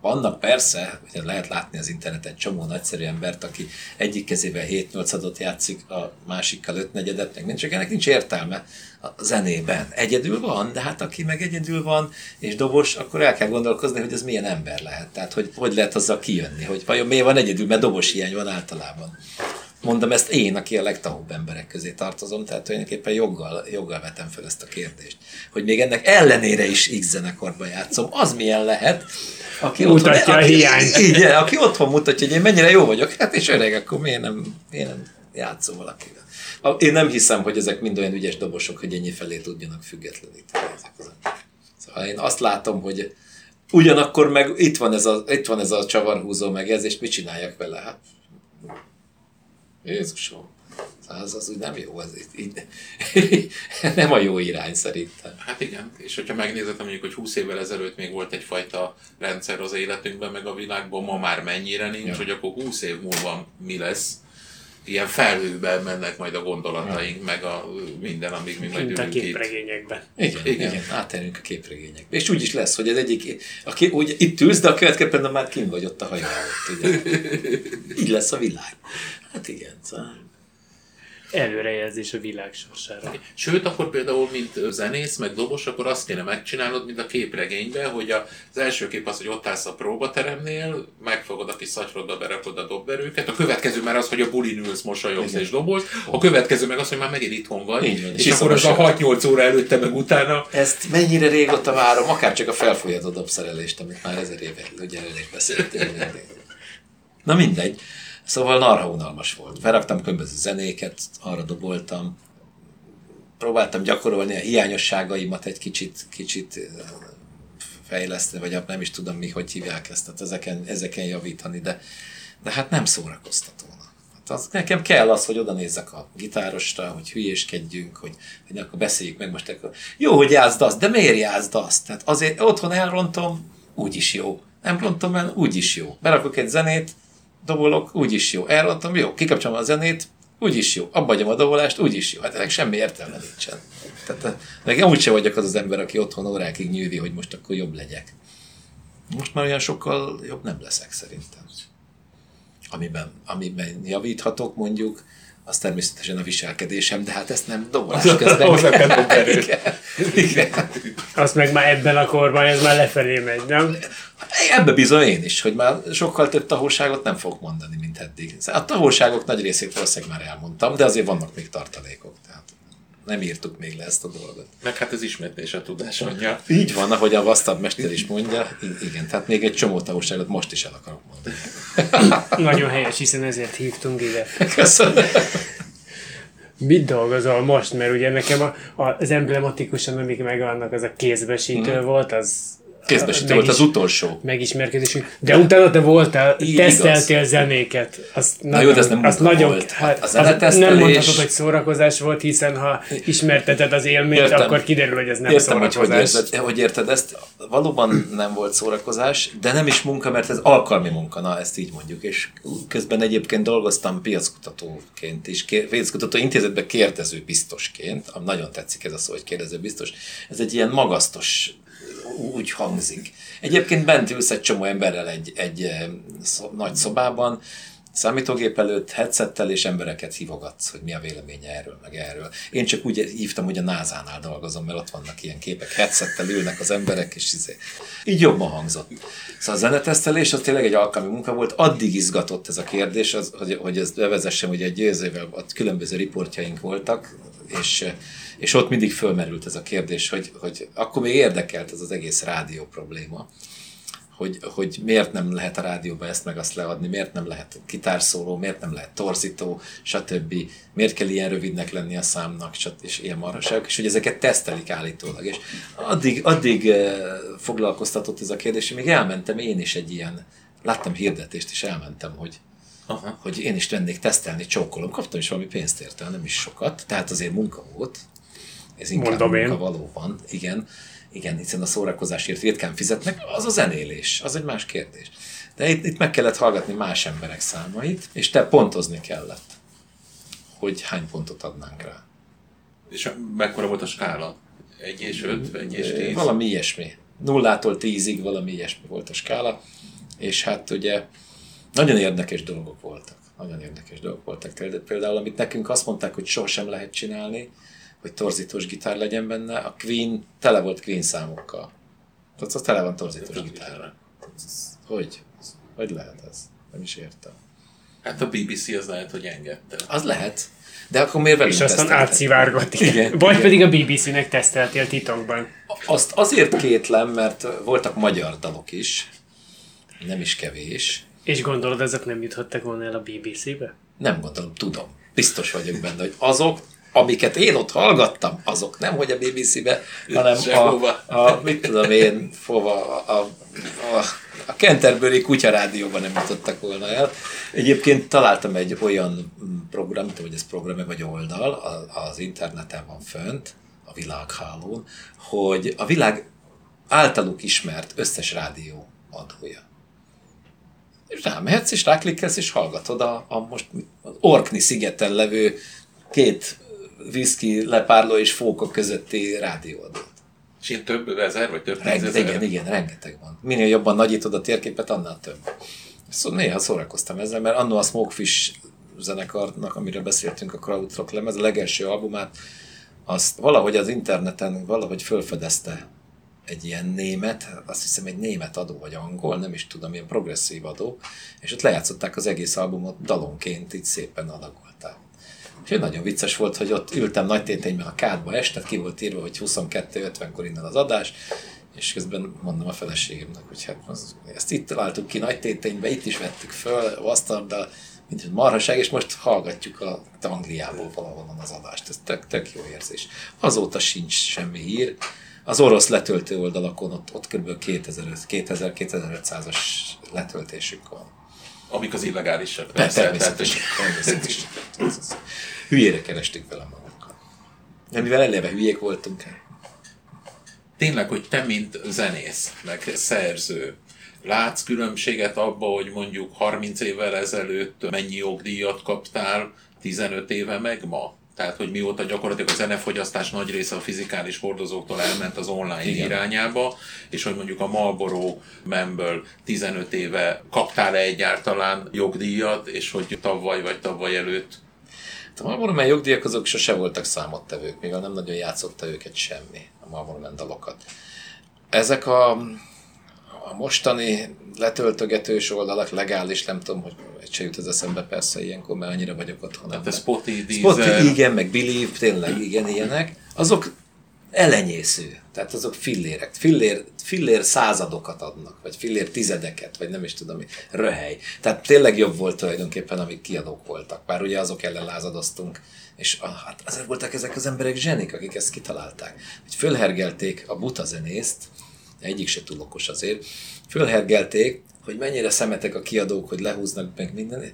vannak persze, ugye lehet látni az interneten csomó nagyszerű embert, aki egyik kezével hét nyolcadot játszik, a másikkal öt negyedet, meg nincs, csak ennek nincs értelme a zenében. Egyedül van, de hát aki meg egyedül van, és dobos, akkor el kell gondolkozni, hogy ez milyen ember lehet. Tehát, hogy hogy lehet azzal kijönni, hogy vajon miért van egyedül, mert dobos hiány van általában. Mondom ezt én, aki a legtahóbb emberek közé tartozom, tehát tulajdonképpen joggal, joggal vetem fel ezt a kérdést. Hogy még ennek ellenére is X zenekorban játszom, az milyen lehet, aki mutatja otthon, a aki, hiányt. Így, aki otthon mutatja, hogy én mennyire jó vagyok, hát és öreg, akkor miért nem, miért nem játszom valakivel. Én nem hiszem, hogy ezek mind olyan ügyes dobosok, hogy ennyi felé tudjanak függetleníteni. Szóval én azt látom, hogy ugyanakkor meg itt van ez a, itt van ez a csavarhúzó meg ez, és mit csináljak vele? Hát, Jézusom, az, az úgy nem jó, az így, nem a jó irány szerintem. Hát igen, és hogyha megnézed, mondjuk, hogy húsz évvel ezelőtt még volt egyfajta rendszer az életünkben, meg a világban, ma már mennyire nincs, ja. Hogy akkor húsz év múlva mi lesz, ilyen felhőben mennek majd a gondolataink, ja. Meg a minden, amíg mi majd ülünk itt. A képregényekben. Igen, igen. igen átérünk a képregényekbe. És úgy is lesz, hogy az egyik, aki, úgy, itt ülsz, de a következőben már kint vagy ott a hajó előtt. Így lesz a világ. Hát igen, szóval. Előrejelzés a világ sorsára. Sőt, akkor például, mint zenész, meg dobos, akkor azt kéne megcsinálnod, mint a képregényben, hogy az első kép az, hogy ott állsz a próbateremnél, megfogod a kis szatyrodba, berakod a dobverőket, a következő már az, hogy a bulin ülsz, mosolyogsz és dobolsz, a következő meg az, hogy már megint itthon vagy, és, és, és akkor az a hat nyolc óra előtte meg utána. Ezt mennyire régóta várom, akárcsak a felfolyadó dobszerelést, amit már ezer éve ugye elég beszéltél. Na mindegy. Szóval narha unalmas volt. Felraktam különböző zenéket, arra doboltam. Próbáltam gyakorolni a hiányosságaimat egy kicsit, kicsit fejleszteni, vagy nem is tudom mi, hogy hívják ezt, tehát ezeken, ezeken javítani, de, de hát nem szórakoztatónak. Hát az, nekem kell az, hogy oda nézzek a gitárosra, hogy hülyéskedjünk, hogy, hogy akkor beszéljük meg most. Akkor. Jó, hogy játszd azt, de miért játszd azt? Tehát azért otthon elrontom, úgyis jó. Nem rontom el, úgyis jó. Berakok egy zenét, dobolok, úgyis jó. Elrontom, jó. Kikapcsolom a zenét, úgyis jó. Abbagyom a dobolást, úgyis jó. Hát ennek semmi értelme nincsen. Tehát nekem úgyse vagyok az az ember, aki otthon órákig nyűvi, hogy most akkor jobb legyek. Most már olyan sokkal jobb nem leszek szerintem. Amiben, amiben javíthatok mondjuk, az természetesen a viselkedésem, de hát ezt nem dobolás közben. Ahhoz nem kell dobberő. Azt meg már ebben a korban, ez már lefelé megy, nem? Ebbe bizony én is, hogy már sokkal több tahóságot nem fogok mondani, mint eddig. A tahóságok nagy részét valószínűleg már elmondtam, de azért vannak még tartalékok, tehát nem írtuk még le ezt a dolgot. Meg hát az ismertés a tudás anyja. Így van, ahogy a Bastard mester is mondja. Igen, tehát még egy csomó tahóságot most is el akarok mondani. Nagyon helyes, hiszen ezért hívtunk ide. Köszönöm. Mit dolgozol most? Mert ugye nekem a, a, az emblematikusan, amik megannak, az a kézbesítő mm. volt, az... Kézbesítő volt az utolsó. Megismerkedésünk. De utána te voltál, így teszteltél igaz. Zenéket. Azt Na nagyon, jó, de ez nem az nagyon, volt. Hát az az nem mondhatod, hogy szórakozás volt, hiszen ha ismerteted az élményt, értem, akkor kiderül, hogy ez nem értem, szórakozás. Értem, hogy, hogy érted ezt. Valóban nem volt szórakozás, de nem is munka, mert ez alkalmi munka, na ezt így mondjuk. És közben egyébként dolgoztam piackutatóként is, piackutató intézetben kérdező biztosként. Nagyon tetszik ez a szó, hogy kérdező biztos. Ez egy ilyen magasztos úgy hangzik. Egyébként bent ülsz egy csomó emberrel egy, egy szó, nagy szobában, számítógép előtt, headsettel, és embereket hívogatsz, hogy mi a véleménye erről, meg erről. Én csak úgy hívtam, hogy a názánál dolgozom, mert ott vannak ilyen képek, headsettel ülnek az emberek, és izé. Így jobban hangzott. Szóval a zenetesztelés az tényleg egy alkalmi munka volt, addig izgatott ez a kérdés, az, hogy, hogy ezt bevezessem, hogy egy győzővel különböző riportjaink voltak, és, és ott mindig fölmerült ez a kérdés, hogy, hogy akkor még érdekelt ez az egész rádió probléma. Hogy, hogy miért nem lehet a rádióba ezt meg azt leadni, miért nem lehet gitárszóló, miért nem lehet torzító, stb. Miért kell ilyen rövidnek lenni a számnak, és ilyen marhaságok, és hogy ezeket tesztelik állítólag. És addig, addig foglalkoztatott ez a kérdés, hogy még elmentem én is egy ilyen, láttam hirdetést, és elmentem, hogy, aha, hogy én is lennék tesztelni, csókolom. Kaptam is valami pénzt érte, nem is sokat, tehát azért munka volt. Ez inkább mondom munka én. Valóban, igen. Igen, hiszen a szórakozásért ritkán fizetnek, az a zenélés, az egy más kérdés. De itt, itt meg kellett hallgatni más emberek számait, és te pontozni kellett, hogy hány pontot adnánk rá. És mekkora volt a skála? Egy és öt, egy és tíz? Valami ilyesmi. Nullától tízig valami ilyesmi volt a skála, és hát ugye nagyon érdekes dolgok voltak. Nagyon érdekes dolgok voltak. Például, amit nekünk azt mondták, hogy sohasem lehet csinálni, hogy torzítós gitár legyen benne, a Queen tele volt Queen számokkal. Tehát az tele van torzítós gitárra. Hogy? Hogy lehet ez? Nem is értem. Hát a bé bé cé az lehet, hogy engedte. Az lehet. De akkor miért velünk teszteltek? És aztán átszivárgott. Vagy pedig a bé bé cének teszteltél titokban. Azt azért kétlem, mert voltak magyar dalok is. Nem is kevés. És gondolod, ezek nem juthattak volna el a bé bé cébe? Nem gondolom, tudom. Biztos vagyok benne, hogy azok, amiket én ott hallgattam, azok nem, hogy a bé bé cébe, hanem a, a, mit tudom én, hova, a, a, a Canterbury Kutya rádióban nem jutottak volna el. Egyébként találtam egy olyan program, nem tudom, hogy ez program vagy oldal, az interneten van fönt, a világhálón, hogy a világ általuk ismert összes rádió adója. És rámehetsz, és ráklikkelsz, és hallgatod a, a most az Orkney szigeten levő két viszki, lepárló és fóka közötti rádióadót. És ilyen több ezer, vagy több tízezer? Igen, igen, rengeteg van. Minél jobban nagyítod a térképet, annál több. Szóval néha szórakoztam ezzel, mert annó a Smokefish zenekarnak, amiről beszéltünk, a Crowdrock lemez, a legelső albumát, azt valahogy az interneten valahogy fölfedezte egy ilyen német, azt hiszem egy német adó, vagy angol, nem is tudom, ilyen progresszív adó, és ott lejátszották az egész albumot dalonként, így szépen adagolták. És nagyon vicces volt, hogy ott ültem nagy tétényben a kádba este, ki volt írva, hogy huszonkettő ötvenkor innen az adás, és közben mondom a feleségemnek, hogy hát az, ezt itt találtuk ki nagy tétényben, itt is vettük föl, Bastarddal, mint marhaság, és most hallgatjuk a Angliából valahonnan az adást. Ez tök, tök jó érzés. Azóta sincs semmi hír. Az orosz letöltő oldalakon ott, ott kb. kétezer-kétezerötszázas letöltésük van. Amik az illegálisak. Természetesen. Természetesen. Hülyére kerestük vele magunkat. De mivel eleve hülyék voltunk el. Tényleg, hogy te, mint zenész, meg szerző, látsz különbséget abba, hogy mondjuk harminc évvel ezelőtt mennyi jogdíjat kaptál, tizenöt éve meg ma? Tehát, hogy mióta gyakorlatilag a zenefogyasztás nagy része a fizikális hordozóktól elment az online igen. irányába, és hogy mondjuk a Marlboro Menből tizenöt éve kaptál-e egyáltalán jogdíjat, és hogy tavaly vagy tavaly előtt? A Marlboro Men jogdíjak azok sose voltak számottevők, mivel nem nagyon játszotta őket semmi, a Marlboro Men dalokat. Ezek a, a mostani letöltögetős oldalak legális, nem tudom, hogy egy se jut az eszembe persze ilyenkor, mert annyira vagyok otthon. Tehát a Spotify, Spotify, igen, meg Believe, tényleg igen, ilyenek. Azok elenyésző, tehát azok fillérek. Fillér, fillér századokat adnak, vagy fillér tizedeket, vagy nem is tudom mi, röhely. Tehát tényleg jobb volt tulajdonképpen, amik kiadók voltak. Bár ugye azok ellen lázadoztunk, és ah, hát azért voltak ezek az emberek zsenik, akik ezt kitalálták. Hogy fölhergelték a buta zenészt, egyik se túl okos azért, fölhergelték, hogy mennyire szemetek a kiadók, hogy lehúznak meg minden.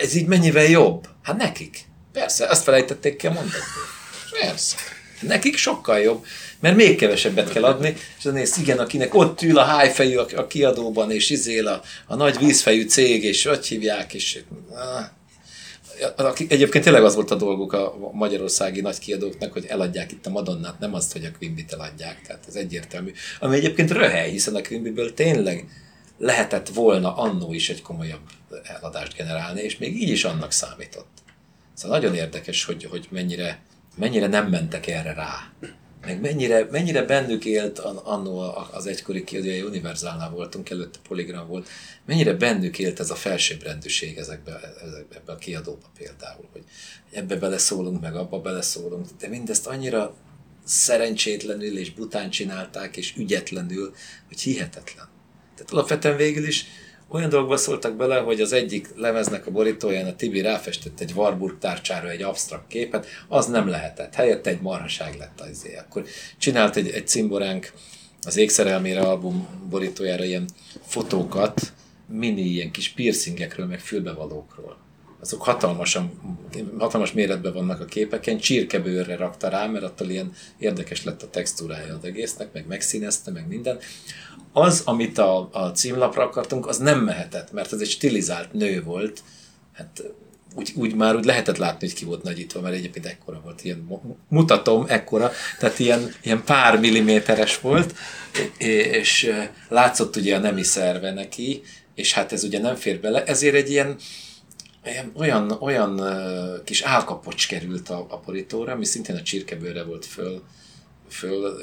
Ez így mennyivel jobb? Hát nekik. Persze, azt felejtették ki a mondatból. Persze. Nekik sokkal jobb, mert még kevesebbet kell adni, és nézd, igen, akinek ott ül a hájfejű a kiadóban, és izél a, a nagy vízfejű cég, és ott hívják, és... egyébként tényleg az volt a dolguk a magyarországi nagy kiadóknak, hogy eladják itt a Madonnát, nem azt, hogy a Quimbit eladják, tehát ez egyértelmű. Ami egyébként röhely, hiszen a Quimbiből tényleg lehetett volna annó is egy komolyabb eladást generálni, és még így is annak számított. Szóval nagyon érdekes, hogy, hogy mennyire, mennyire nem mentek erre rá. Meg mennyire, mennyire bennük élt annó az egykori kiadói, Universalnál voltunk, előtte Polygram volt, mennyire bennük élt ez a felsőbbrendűség ezekben ezekbe a kiadóban például, hogy ebbe beleszólunk, meg abba beleszólunk, de mindezt annyira szerencsétlenül és bután csinálták, és ügyetlenül, hogy hihetetlen. Tehát alapvetően végül is olyan dolgokba szóltak bele, hogy az egyik lemeznek a borítóján a Tibi ráfestett egy Warburg tárcsára egy absztrakt képet, az nem lehetett. Helyette egy marhaság lett azé. Akkor csinált egy, egy cimboránk az Ékszerelmére album borítójára ilyen fotókat, mini ilyen kis piercingekről, meg fülbevalókról. Azok hatalmasan, hatalmas méretben vannak a képeken, csirkebőrre rakta rá, mert attól ilyen érdekes lett a textúrája az egésznek, meg megszínezte, meg minden. Az, amit a, a címlapra akartunk, az nem mehetett, mert ez egy stilizált nő volt. Hát úgy, úgy már úgy lehetett látni, hogy ki volt nagyítva, mert egyébként ekkora volt, ilyen mutatom, ekkora, tehát ilyen, ilyen pár milliméteres volt, és látszott ugye a nemi szerve neki, és hát ez ugye nem fér bele, ezért egy ilyen olyan, olyan kis álkapocs került a, a borítóra, ami szintén a csirkebőre volt föl, föl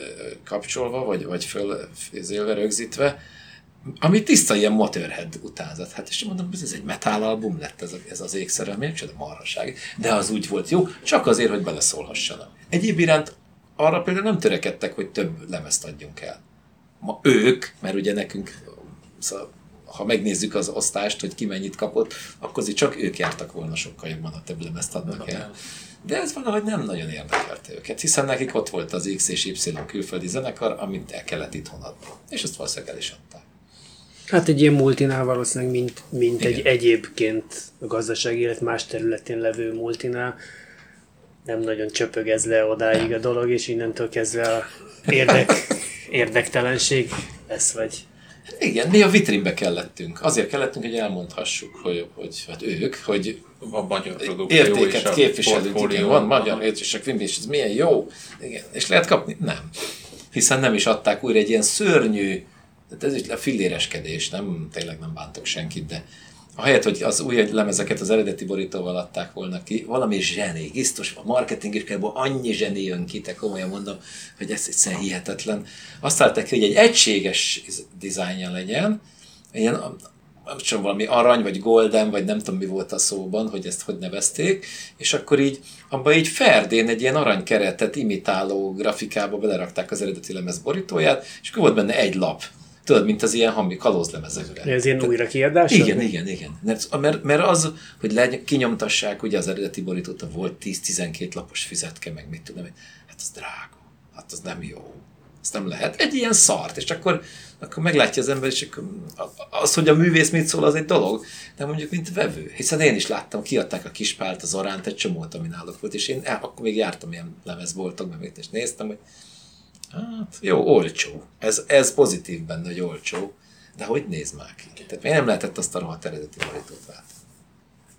kapcsolva, vagy, vagy föl főzélve, rögzítve, ami tiszta ilyen Motorhead utánzat. Hát és mondom, ez egy metálalbum lett ez, a, ez az Ékszerelmény, csak a marhaság. De az úgy volt jó, csak azért, hogy beleszólhassanak. Egyéb iránt arra például nem törekedtek, hogy több lemezt adjunk el. Ma ők, mert ugye nekünk, szóval, ha megnézzük az osztást, hogy ki mennyit kapott, akkor csak ők jártak volna sokkal jobban, ha több lemezt adnak el. De ez valahogy nem nagyon érdekelte őket, hiszen nekik ott volt az X és Y külföldi zenekar, amit el kellett itthon adni. És azt valószínűleg el is adták. Hát egy ilyen multinál valószínűleg, mint, mint egy egyébként a gazdasági élet más területén levő multinál, nem nagyon csöpögez le odáig a dolog, és innentől kezdve a érdek, érdektelenség lesz vagy. Igen, mi a vitrínbe kellettünk. Azért kellettünk, hogy elmondhassuk, hogy, hogy hát ők, hogy van magyar produkció, értéket képviselünk, igen, van magyar értékes, a Quimby, és ez milyen jó, igen, és lehet kapni? Nem. Hiszen nem is adták újra egy ilyen szörnyű, ez is a filléreskedés, nem, tényleg nem bántok senkit, de ahelyett, hogy az új lemezeket az eredeti borítóval adták volna ki, valami zseni, biztos, a marketing is kell, annyi zseni jön ki, te komolyan mondom, hogy ez egyszerűen hihetetlen. Azt állták ki, hogy egy egységes dizájnja legyen, ilyen, nem tudom, valami arany, vagy golden, vagy nem tudom mi volt a szóban, hogy ezt hogy nevezték, és akkor így, abban így ferdén egy ilyen aranykeretet imitáló grafikába belerakták az eredeti lemez borítóját, és akkor volt benne egy lap. Tudod, mint az ilyen hami kalózlemezekre. Ez ilyen újrakiadás? Igen, vagy? igen, igen. Mert, mert, mert az, hogy le, kinyomtassák, ugye az eredeti borítóta volt tíz-tizenkét lapos füzetke, meg mit tudom én, hát az drága, hát az nem jó, ezt nem lehet. Egy ilyen szart, és akkor, akkor meglátja az ember, és akkor az, hogy a művész mit szól, az egy dolog, de mondjuk mint vevő. Hiszen én is láttam, kiadták a Kispált, az Oránt, egy csomót, ami náluk volt, és én el, akkor még jártam ilyen lemezboltokban, és néztem, hogy hát, jó, olcsó. Ez, ez pozitív benne, hogy olcsó, de hogy néz már ki? Tehát miért nem lehetett azt a rohadt eredeti borítót váltani?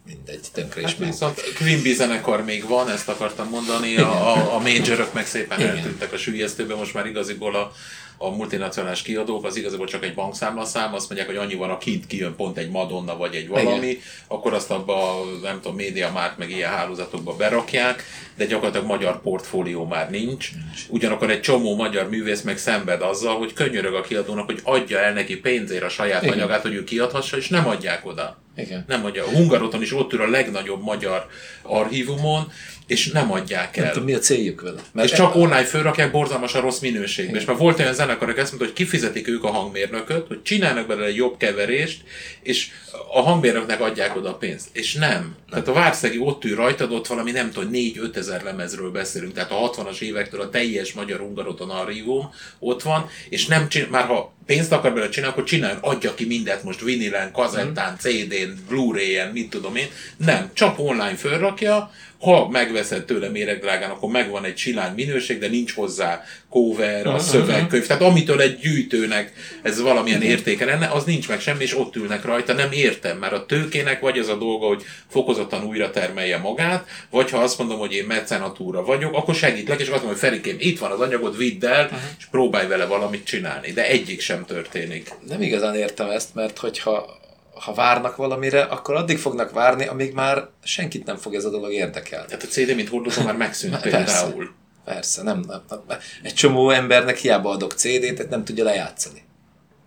Mindegy, tönkre is hát, már. Viszont Quimby zenekar még van, ezt akartam mondani, a, a majorök meg szépen igen, eltűntek a süllyesztőbe, most már igaziból a, a multinacionális kiadók, az igaziból csak egy bankszámlaszám, azt mondják, hogy annyi van, a kint kijön pont egy Madonna vagy egy valami, igen, akkor azt abba a, nem tudom, MediaMarkt meg ilyen hálózatokba berakják, de gyakorlatilag magyar portfólió már nincs. Ugyanakkor egy csomó magyar művész meg szenved azzal, hogy könyörög a kiadónak, hogy adja el neki pénzért a saját igen, anyagát, hogy ő kiadhassa, és nem adják oda. Igen. Nem adja. A Hungaroton is ott ül a legnagyobb magyar archívumon, és nem adják el. Nem tudom, mi a céljuk vele. Mert és csak online fölrakják borzalmasan rossz minőségben. És már volt olyan zenekarok, ezt mondta, hogy kifizetik ők a hangmérnököt, hogy csinálnak belőle egy jobb keverést, és a hangmérnöknek adják oda a pénzt. És nem. nem. Tehát a Várszegi ott ül rajtad, ott valami nem tudom, négy-öt ezer lemezről beszélünk. Tehát a hatvanas évektől a teljes magyar Hungaroton archívum ott van, és nem csinál, már ha pénzt akar belőle csinálni, akkor csináljon, adja ki mindent most vinilen, kazettán, cé dén, Blu-rayen, mit tudom én. Nem, csak online fölrakja, ha megveszed tőlem méregdrágán, akkor megvan egy silány minőség, de nincs hozzá cover, a szövegkönyv, tehát amitől egy gyűjtőnek ez valamilyen értéke lenne, az nincs meg semmi, és ott ülnek rajta, nem értem, mert a tőkének vagy az a dolga, hogy fokozottan újra termelje magát, vagy ha azt mondom, hogy én mecenatúra vagyok, akkor segítlek, és azt mondom, hogy Ferikém, itt van az anyagod, vidd el, és próbálj vele valamit csinálni, de egyik sem történik. Nem igazán értem ezt, mert hogyha ha várnak valamire, akkor addig fognak várni, amíg már senkit nem fog ez a dolog érdekelni. Tehát a cé dé, mint hordozó már megszűnt például. Persze, nem, nem, nem. Egy csomó embernek hiába adok cé dét, tehát nem tudja lejátszani.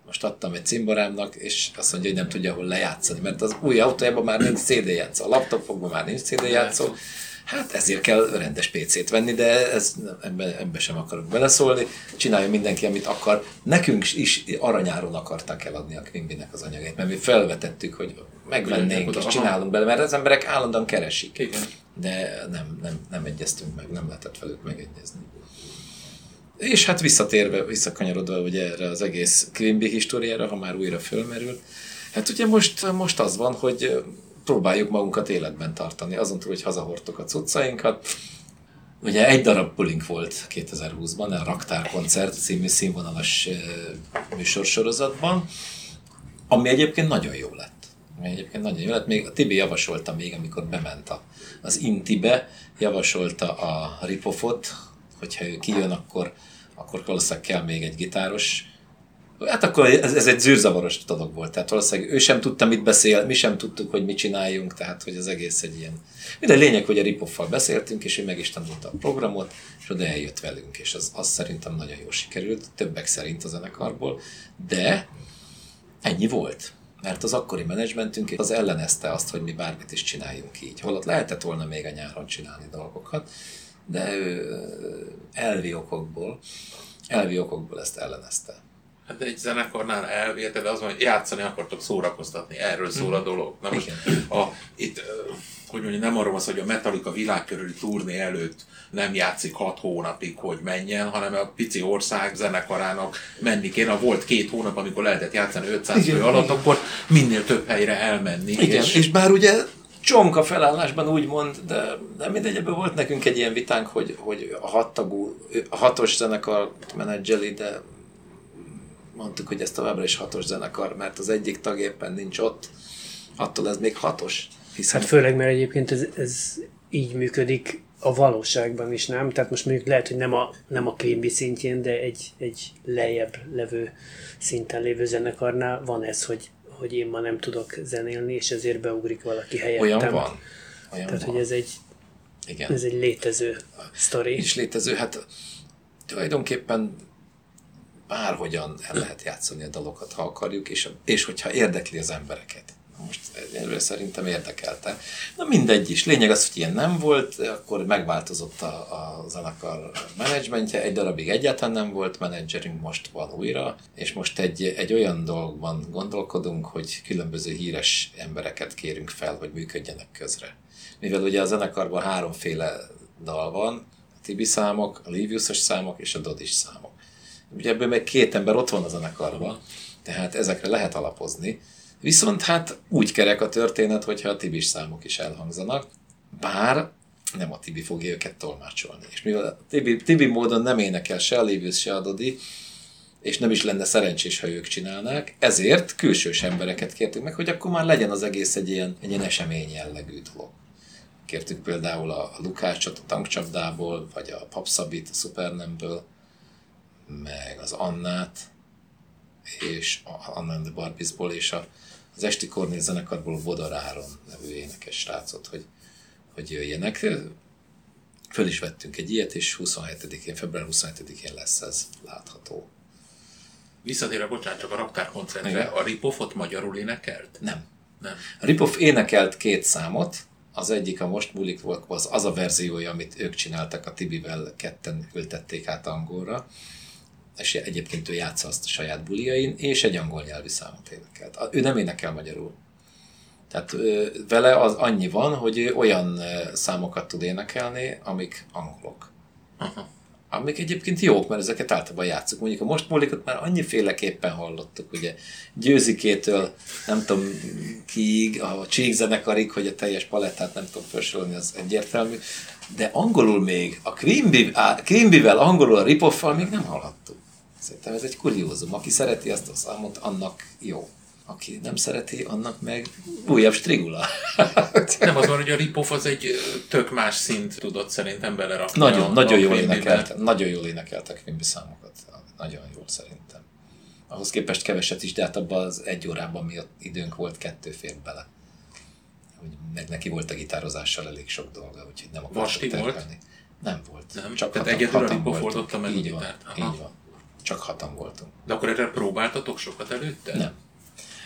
Most adtam egy cimborámnak, és azt mondja, hogy nem tudja hol lejátszani, mert az új autójában már nincs cé dé játszó, a laptopokban már nincs cé dé játszó, hát ezért kell rendes pé cét venni, de ez, ebbe, ebbe sem akarok beleszólni, csinálja mindenki, amit akar. Nekünk is aranyáron akarták eladni a Quimbynek az anyagait, mert mi felvetettük, hogy megvennénk és oda, csinálunk bele, mert az emberek állandóan keresik. Igen. De nem, nem, nem egyeztünk meg, nem lehetett velük megegyezni. És hát visszatérve, visszakanyarodva ugye erre az egész Quimby históriára, ha már újra fölmerül, hát ugye most, most az van, hogy próbáljuk magunkat életben tartani, azon túl, hogy hazahordtuk a cuccainkat. Ugye egy darab bulink volt kétezer-húszban, a Raktárkoncert című színvonalas műsorsorozatban, ami egyébként nagyon jó lett. Ami egyébként nagyon jó lett, még a Tibi javasolta még, amikor bement a, az Intibe, javasolta a Rip Offot, hogyha ő kijön, akkor, akkor valószínűleg kell még egy gitáros. Hát akkor ez, ez egy zűrzavaros dolog volt, tehát valószínűleg ő sem tudta, mit beszél, mi sem tudtuk, hogy mit csináljunk, tehát hogy az egész egy ilyen... Minden lényeg, hogy a Rip Off-val beszéltünk, és ő meg is tanulta a programot, és oda eljött velünk, és az, az szerintem nagyon jól sikerült, többek szerint a zenekarból, de ennyi volt, mert az akkori menedzsmentünk az ellenezte azt, hogy mi bármit is csináljunk így, holott lehetett volna még a nyáron csinálni dolgokat, de ő elvi okokból, elvi okokból ezt ellenezte. Hát egy zenekarnál elvérte, de az van, hogy játszani akartok szórakoztatni, erről szól a dolog. Na most, a, itt, hogy mondjam, nem arról van szó, hogy a Metallica világkörüli turné előtt nem játszik hat hónapig, hogy menjen, hanem a pici ország zenekarának menni kéne. Ha volt két hónap, amikor lehetett játszani ötszáz fő alatt, akkor minél több helyre elmenni. Igen, és, és bár ugye csomka felállásban úgymond, de, de mindegy, ebből volt nekünk egy ilyen vitánk, hogy, hogy a, hat tagú, a hatos zenekar menedzseli, de mondtuk, hogy ez továbbra is hatos zenekar, mert az egyik tag éppen nincs ott, attól ez még hatos. Hiszen... Hát főleg, mert egyébként ez, ez így működik a valóságban is, nem? Tehát most mondjuk lehet, hogy nem a, nem a Quimby szintjén, de egy, egy lejjebb levő szinten lévő zenekarnál van ez, hogy, hogy én ma nem tudok zenélni, és ezért beugrik valaki helyettem. Olyan van. Olyan Tehát, van. Hogy ez egy, igen. Ez egy létező sztori. És létező, hát tulajdonképpen bárhogyan el lehet játszani a dalokat, ha akarjuk, és, és hogyha érdekli az embereket. Most erről szerintem érdekelte. Na mindegy is. Lényeg az, hogy ilyen nem volt, akkor megváltozott a, a zenekar menedzsmentje, egy darabig egyáltalán nem volt menedzserünk, most van újra, és most egy, egy olyan dologban gondolkodunk, hogy különböző híres embereket kérünk fel, hogy működjenek közre. Mivel ugye a zenekarban háromféle dal van, a Tibi számok, a Livius-os számok és a Dodis számok. Ugye ebből meg két ember ott van a zenekarban, tehát ezekre lehet alapozni. Viszont hát úgy kerek a történet, hogyha a Tibis számok is elhangzanak, bár nem a Tibi fogja őket tolmácsolni. És mivel a Tibi, Tibi módon nem énekel se a Lévius, se a Dodi, és nem is lenne szerencsés, ha ők csinálnák, ezért külsős embereket kértük meg, hogy akkor már legyen az egész egy ilyen, egy ilyen esemény jellegű dolog. Kértük például a Lukácsot a Tankcsapdából, vagy a Papszabit a Supernemből, meg az Annát, és a Anna and the Barbiesból, és a, az Esti Kornél zenekarból Bodor Áron nevű énekes srácot, hogy, hogy jöjjenek. Föl is vettünk egy ilyet, és huszonhetedikén, február huszonhetedikén lesz ez látható. Visszatérve, bocsánat, csak a Raktárkoncertre, a Rip Offot magyarul énekelt? Nem. Nem. A Rip Off énekelt két számot, az egyik a Most múlik volt, az, az a verziója, amit ők csináltak a Tibivel, ketten ültették át angolra, és egyébként ő játsza azt a saját buliain, és egy angol nyelvi számot énekelt. Ő nem énekel magyarul. Tehát ö, vele az annyi van, hogy olyan ö, számokat tud énekelni, amik angolok. Aha. amik egyébként jók, mert ezeket általában játszunk. Mondjuk a most múlikot már annyiféleképpen hallottuk, ugye Győzikétől, nem tudom kiig, a Csík zenekarig, hogy a teljes palettát nem tudom felsorolni, az egyértelmű. De angolul még, a Quimbyvel, angolul a Rip Off-val még nem hallhattuk. Szerintem ez egy kuriózum. Aki szereti azt a számot, annak jó. Aki nem szereti, annak meg újabb strigula. Nem az van, hogy a Rip Off az egy tök más szint tudott szerintem belerakni. Nagyon, nagyon jól énekeltek, nagyon jól énekeltek Quimby számokat. Nagyon jól szerintem. Ahhoz képest keveset is, de hát abban az egy órában mi időnk volt, kettő fér bele. Meg neki volt a gitározással elég sok dolga, úgyhogy nem akartak tervelni. Nem volt. Nem? Csak tehát hatan, egyedül a Rip Off oldotta meg a gitárt. Így van, így van. Csak hatan voltunk. De akkor erre próbáltatok sokat előtte? Nem.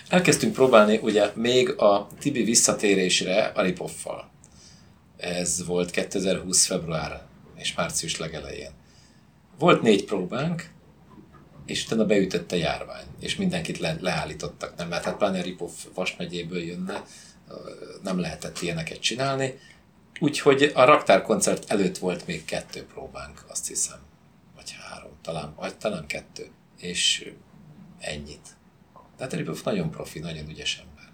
Elkezdtünk próbálni ugye még a Tibi visszatérésre a Rip Off-val. Ez volt kétezer-húsz február és március legelején. Volt négy próbánk, és utána beütött a járvány, és mindenkit le- leállítottak. Nem lehet, hát pláne a Rip Off Vas megyéből jönne, nem lehetett ilyeneket csinálni. Úgyhogy a Raktárkoncert előtt volt még kettő próbánk, azt hiszem. Vagy három, talán, vagy talán kettő. És ennyit. Tehát Rip Off nagyon profi, nagyon ügyes ember.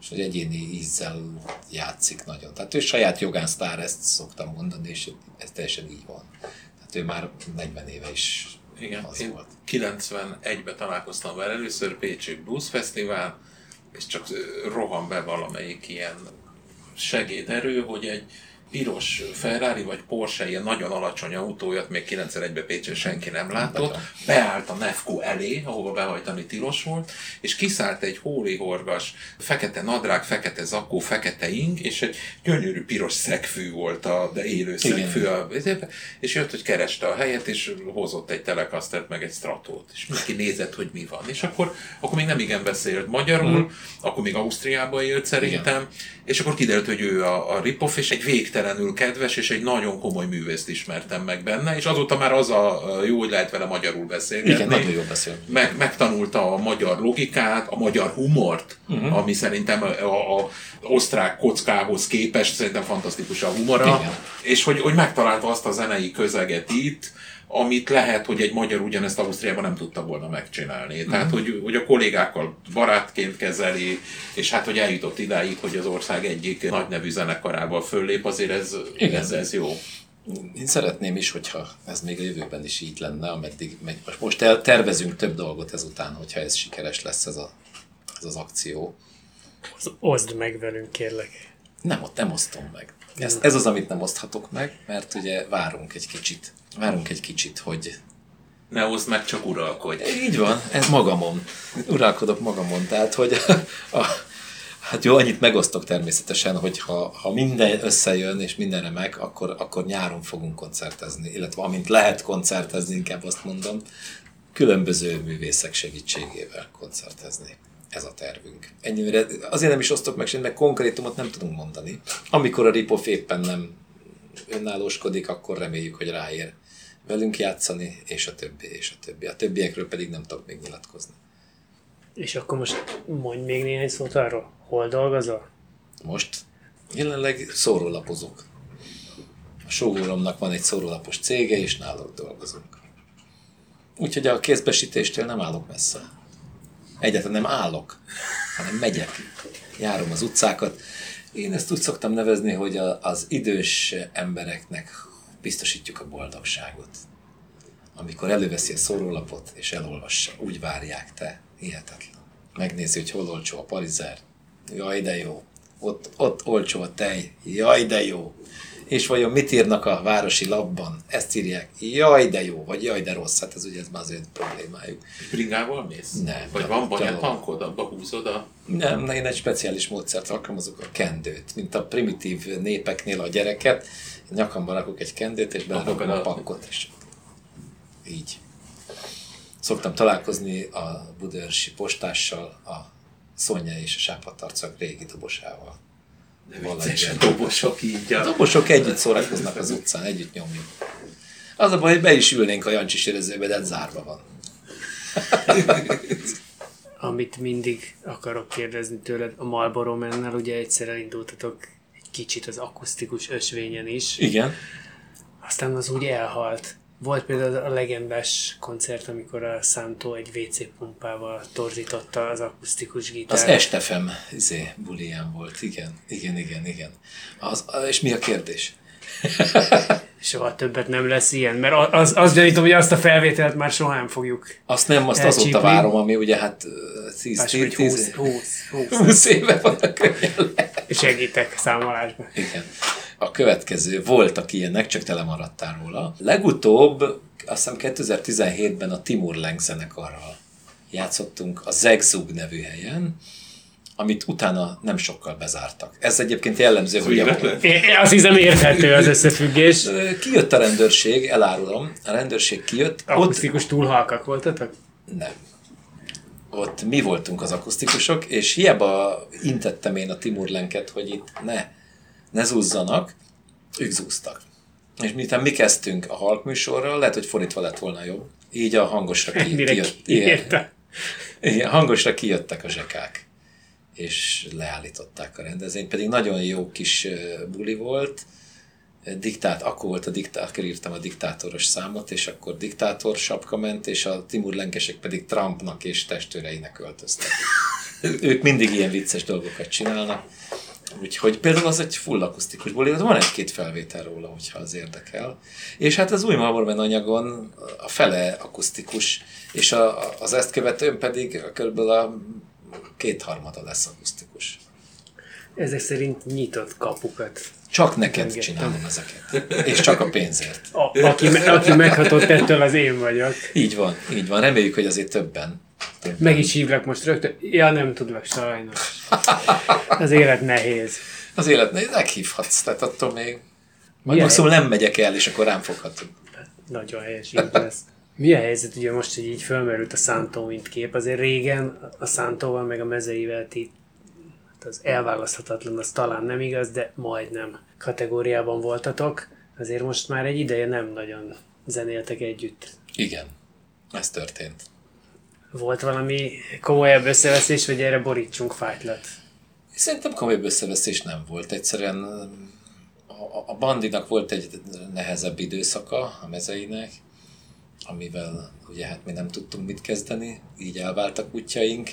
És hogy egyéni ízzel játszik nagyon. Tehát ő saját jogán sztár, ezt szoktam mondani, és ez teljesen így van. Tehát ő már negyven éve is igen, az volt. kilencvenegyben találkoztam vele először Pécsi Blues Fesztivál, és csak rohan be valamelyik ilyen segéderő, hogy egy piros Ferrari vagy Porsche, ilyen nagyon alacsony autóját még kilencvenegyben Pécsről senki nem látott, beállt a Nefco elé, ahova behajtani tilos volt, és kiszállt egy hólihorgas, fekete nadrág, fekete zakó, fekete ing, és egy gyönyörű piros szegfű volt, a, de élő szegfű, a, és jött, hogy kereste a helyet, és hozott egy Telecastert, meg egy Stratót, és mindenki nézett, hogy mi van, és akkor, akkor még nem igen beszélt magyarul, hmm. akkor még Ausztriában élt szerintem, igen. És akkor kiderült, hogy ő a, a Rip Off, és egy végtelen kedves, és egy nagyon komoly művészt ismertem meg benne, és azóta már az a jó, hogy lehet vele magyarul beszélgetni. Igen, nagyon jól beszél. Meg, megtanulta a magyar logikát, a magyar humort, uh-huh. ami szerintem az osztrák kockához képest szerintem fantasztikus a humora, igen. És hogy, hogy megtalálta azt a zenei közeget itt, amit lehet, hogy egy magyar ugyanezt Ausztriában nem tudta volna megcsinálni. Mm-hmm. Tehát, hogy, hogy a kollégákkal barátként kezeli, és hát, hogy eljutott idáig, hogy az ország egyik nagy nevű zenekarával föllép, azért ez, ez, ez jó. Én szeretném is, hogyha ez még a jövőben is így lenne, ameddig megy. Most el, tervezünk több dolgot ezután, hogyha ez sikeres lesz ez, a, ez az akció. Oszd meg velünk, kérlek. Nem, ott nem osztom meg. Ez, ez az, amit nem oszthatok meg, mert ugye várunk egy kicsit. Várunk egy kicsit, hogy... Ne oszd meg, csak uralkodj. Így van, ez magamon. Uralkodok magamon. Tehát, hogy... A, a, hát jó, annyit megosztok természetesen, hogy ha, ha minden összejön, és minden remek, akkor, akkor nyáron fogunk koncertezni. Illetve amint lehet koncertezni, inkább azt mondom, különböző művészek segítségével koncertezni. Ez a tervünk. Ennyire, azért nem is osztok meg semmit, mert konkrétumot nem tudunk mondani. Amikor a Rip Off éppen nem önállóskodik, akkor reméljük, hogy ráér velünk játszani, és a többi, és a többi. A többiekről pedig nem tudok még nyilatkozni. És akkor most mondj még néhány szót arról. Hol dolgozol? Most? Jelenleg szórólapozok. A sógoromnak van egy szórólapos cége, és náluk dolgozunk. Úgyhogy a kézbesítéstől nem állok messze. Egyáltalán nem állok, hanem megyek. Járom az utcákat. Én ezt úgy szoktam nevezni, hogy az idős embereknek biztosítjuk a boldogságot. Amikor előveszi a szórólapot és elolvassa, úgy várják, te hihetetlen. Megnézi, hogy hol olcsó a parizer. Jaj, de jó. Ott, ott olcsó a tej. Jaj, de jó. És vajon mit írnak a városi labban? Ezt írják, jaj de jó, vagy jaj de rossz, hát ez ugye ez már az ő problémájuk. Bringával mész? Nem. Vagy van banyatankod, abba húzod a... Nem, én egy speciális módszert alkalmazok, a kendőt. Mint a primitív népeknél a gyereket, nyakamba rakok egy kendőt, és belerakom a pankot, és így. Szoktam találkozni a budörsi postással, a Szonya és a Sápadtarcak régi dobosával. Viccesen dobosok így. A dobosok együtt szórakoznak az utcán, együtt nyomjuk. Az a baj, hogy be is ülnénk a Jancsis érezőbe, de zárva van. Amit mindig akarok kérdezni tőled, a Marlboro Mennel ugye egyszer elindultatok egy kicsit az akusztikus ösvényen is. Igen. Aztán az úgy elhalt. Volt például a legendás koncert, amikor a Szántó egy vé cé pumpával torzította az akusztikus gitárt. Az es té ef em izé, bulián volt, igen, igen, igen, igen. Az, és mi a kérdés? Soha többet nem lesz ilyen, mert az, azt gyanítom, hogy azt a felvételt már soha nem fogjuk. Azt nem, azt elcsípni. Azóta várom, ami ugye hát tíz-tíz éve van a könnyen lehet. Segítek számolásban. Igen. A következő, voltak ilyenek, csak te lemaradtál róla. Legutóbb, azt hiszem kétezer-tizenhétben a Timur Leng zenekarral játszottunk a Zegzug nevű helyen, amit utána nem sokkal bezártak. Ez egyébként jellemző, hogy... A... Azt hiszem érthető az összefüggés. Kijött a rendőrség, elárulom, a rendőrség kijött. Akusztikus ott... túlhalkak voltatok? Nem. Ott mi voltunk az akusztikusok, és hiába intettem én a Timur Lenget, hogy itt ne, ne zúzzanak, ők zúztak. És miután mi kezdtünk a Halk műsorral, lehet, hogy fordítva lett volna jobb. Így a hangosra kijött, kijött, ilyen, ilyen, hangosra kijöttek a zsekák. És leállították a rendezvényt, pedig nagyon jó kis buli volt. Diktát, akkor volt a diktát, akkor írtam a diktátoros számot, és akkor diktátor sapka ment, és a Timur Lengesek pedig Trumpnak és testőreinek öltöztek. Ők mindig ilyen vicces dolgokat csinálnak. Úgyhogy például az egy full akusztikus buli, van egy-két felvétel róla, hogyha az érdekel. És hát az új Marlboro Men anyagon a fele akusztikus, és a, az ezt követően pedig körülbelül a kétharmada lesz akusztikus. Ezek szerint nyitott kapukat. Csak neked engedtem. Csinálom ezeket. És csak a pénzért. A, aki, aki meghatott ettől, az én vagyok. Így van, így van. Reméljük, hogy azért többen. többen. Meg is hívlak most rögtön. Ja, nem tudlak, sajnos. Az élet nehéz. Az élet nehéz. Meghívhatsz, tehát attól még. Majd maximum nem megyek el, és akkor rám foghatod. Nagyon helyes, így lesz. Mi a helyzet? Ugye most, hogy így fölmerült a Szántó, mint kép, azért régen a Szántóval meg a mezeivel ti, az elválaszthatatlan, az talán nem igaz, de majdnem kategóriában voltatok. Azért most már egy ideje nem nagyon zenéltek együtt. Igen, ez történt. Volt valami komolyabb összeveszés, vagy erre borítsunk fájtlat? Szerintem komolyabb összeveszés nem volt. Egyszerűen a, a bandinak volt egy nehezebb időszaka, a mezeinek, amivel ugye hát mi nem tudtunk mit kezdeni, így elváltak útjaink,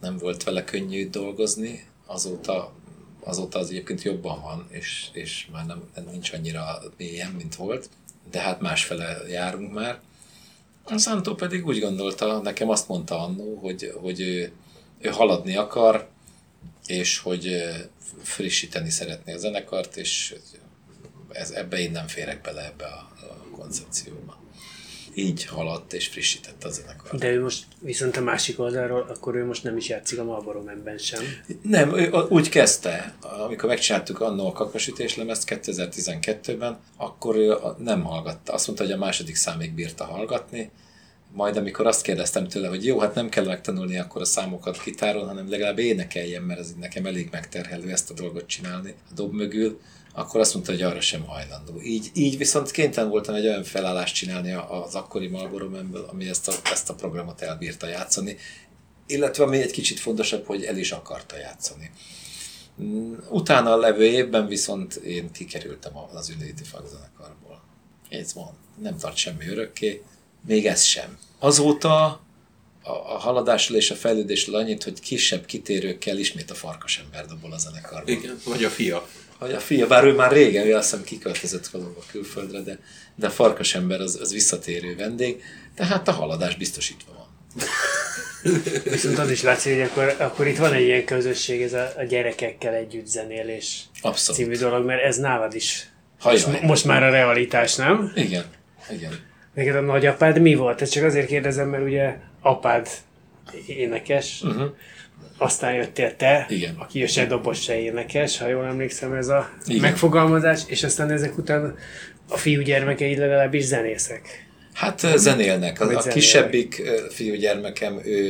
nem volt vele könnyű dolgozni, azóta, azóta az egyébként jobban van, és, és már nem, nincs annyira mélyen, mint volt, de hát másfele járunk már. A Szántó pedig úgy gondolta, nekem azt mondta annó, hogy, hogy ő, ő haladni akar, és hogy frissíteni szeretné a zenekart, és ez, ebbe én nem férek bele ebbe a, a koncepcióba. Így haladt és frissített a zenekart. De ő most viszont a másik oldalról, akkor ő most nem is játszik a Marlboro Menben sem. Nem, ő úgy kezdte, amikor megcsináltuk annó a kakasütés lemezt kétezer-tizenkettőben, akkor ő nem hallgatta. Azt mondta, hogy a második számig bírta hallgatni, majd amikor azt kérdeztem tőle, hogy jó, hát nem kell megtanulni akkor a számokat gitáron, hanem legalább énekeljen, mert ez nekem elég megterhelő ezt a dolgot csinálni a dob mögül, akkor azt mondta, hogy arra sem hajlandó. Így, így viszont kénytelen voltam egy olyan felállást csinálni az akkori Marlboro Menből, ami ezt a, ezt a programot elbírta játszani, illetve ami egy kicsit fontosabb, hogy el is akarta játszani. Utána a levő évben viszont én kikerültem az Ünnéti Fagzenekarból. Ez van, nem tart semmi örökké, még ez sem. Azóta a haladással és a fejlődéssel annyit, hogy kisebb kitérőkkel ismét a Farkasember dobol a zenekarban. Igen, vagy a fia. Vagy a fia, bár ő már régen, ő azt hiszem kiköltözött valahol a külföldre, de, de a Farkasember az, az visszatérő vendég, tehát a haladás biztosítva van. Viszont az is látszik, hogy akkor, akkor itt van egy ilyen közösség, ez a, a gyerekekkel együtt zenélés Abszolút. Című dolog, mert ez nálad is most, most már a realitás, nem? Igen, igen. Neked a nagyapád mi volt? Ezt csak azért kérdezem, mert ugye apád énekes, uh-huh. aztán jöttél te, igen. aki se dobos, se énekes, ha jól emlékszem ez a igen. megfogalmazás, és aztán ezek után a fiúgyermekeid legalábbis zenészek. Hát zenélnek. A, a kisebbik fiúgyermekem, ő,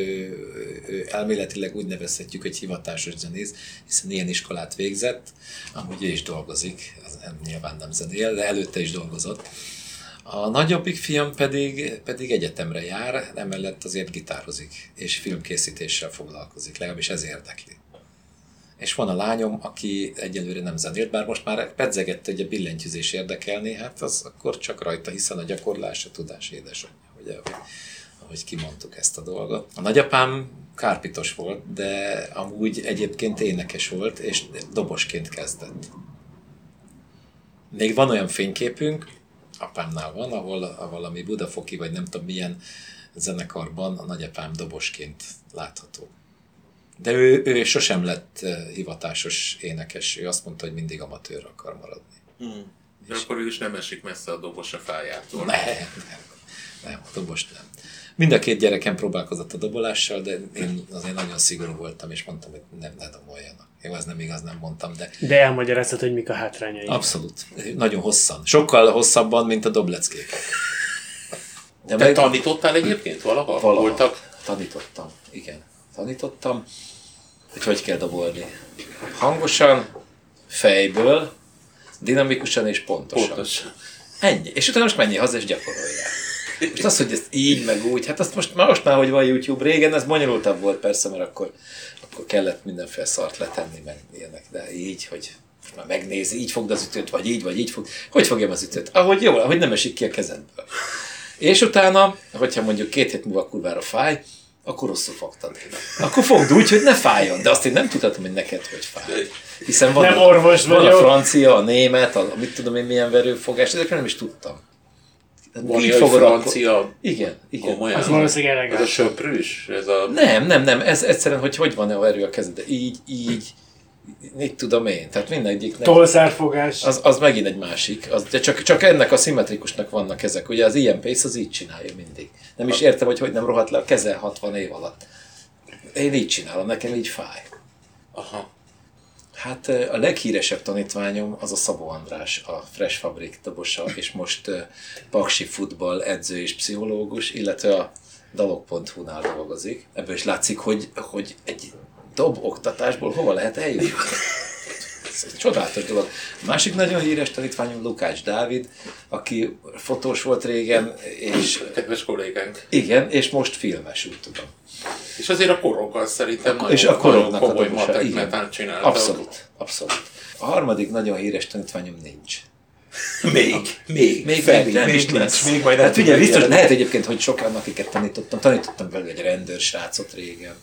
ő elméletileg úgy nevezhetjük, hogy hivatásos zenész, hiszen ilyen iskolát végzett, amúgy ő is dolgozik, nyilván nem zenél, de előtte is dolgozott. A nagyobbik fiam pedig, pedig egyetemre jár, emellett azért gitározik, és filmkészítéssel foglalkozik, legalábbis ez érdekli. és van a lányom, aki egyelőre nem zenélt, bár most már pedzegette, hogy a billentyűzés érdekelné, hát az akkor csak rajta, hiszen a gyakorlás, a tudás édesanyja, ugye, ahogy kimondtuk ezt a dolgot. A nagyapám kárpitos volt, de amúgy egyébként énekes volt, és dobosként kezdett. Még van olyan fényképünk, apámnál van, ahol a valami budafoki, vagy nem tudom milyen zenekarban a nagyapám dobosként látható. De ő, ő sosem lett hivatásos énekes, ő azt mondta, hogy mindig amatőr akar maradni. Hmm. De akkor ő is nem esik messze a dobos a fájától. Nem, nem, nem, a dobos nem. Mind a két gyerekem próbálkozott a dobolással, de én azért nagyon szigorú voltam, és mondtam, hogy nem, ne doboljanak. Jó, ez nem igaz, nem mondtam, de... De elmagyaráztad, hogy mik a hátrányai. Abszolút. Nagyon hosszan. Sokkal hosszabban, mint a dobleckék. De te meg... tanítottál egyébként valaha? Valaha. Voltak? Tanítottam, igen. Tanítottam, hogy hogy kell dobolni. Hangosan, fejből, dinamikusan és pontosan. Pontosan. Ennyi. És utána most menjél haza és gyakorolják. Most az, hogy ezt így meg úgy, hát azt most, most már, hogy van YouTube, régen ez bonyolultabb volt persze, mert akkor, akkor kellett mindenféle szart letenni, meg ilyenek, de így, hogy most már megnézi, így fogd az ütőt, vagy így, vagy így fog. Hogy fogjam az ütőt? Ahogy jól, ahogy nem esik ki a kezemből. És utána, hogyha mondjuk két hét múlva kurvára fáj, akkor rosszul fogtad. Akkor fogd úgy, hogy ne fájjon, de azt én nem tudhatom, hogy neked hogy fáj. Hiszen van, nem orvos van a francia, a német, a mit tudom én milyen verőfogás, ezekre nem is tudtam. Van így fogod francia... Akkor... Igen, igen. Komolyan. Az valószínűleg elegány. Ez a söprűs? Ez a... Nem, nem, nem. Ez egyszerűen, hogy hogy van a erő a kezed. Így, így, mit tudom én. Tehát mindegyik... Tolszárfogás. Az, az megint egy másik. Az, de csak, csak ennek a szimmetrikusnak vannak ezek. Ugye az Ian Pace az így csinálja mindig. Nem is értem, hogy hogy nem rohadt le a keze hatvan év alatt. Én így csinálom, nekem így fáj. Aha. Hát a leghíresebb tanítványom az a Szabó András, a Fresh Fabrik dobosa, és most paksi futball edző és pszichológus, illetve a dalok pont hu-nál dolgozik. Ebből is látszik, hogy, hogy egy doboktatásból hova lehet eljutni. Ez egy csodálatos dolog. A másik nagyon híres tanítványom Lukács Dávid, aki fotós volt régen, és... Kedves kollégánk. Igen, és most filmes, úgy tudom. És azért a korokkal szerintem a, és a koroknak a dobosa, igen, csinálta. Abszolút, abszolút. A harmadik nagyon híres tanítványom nincs. Még, még, még, fel, még, nem még is lesz. Még majd hát ugye biztos lehet egyébként, hogy sokan akiket tanítottam, tanítottam belőle egy rendőrsrácot régen.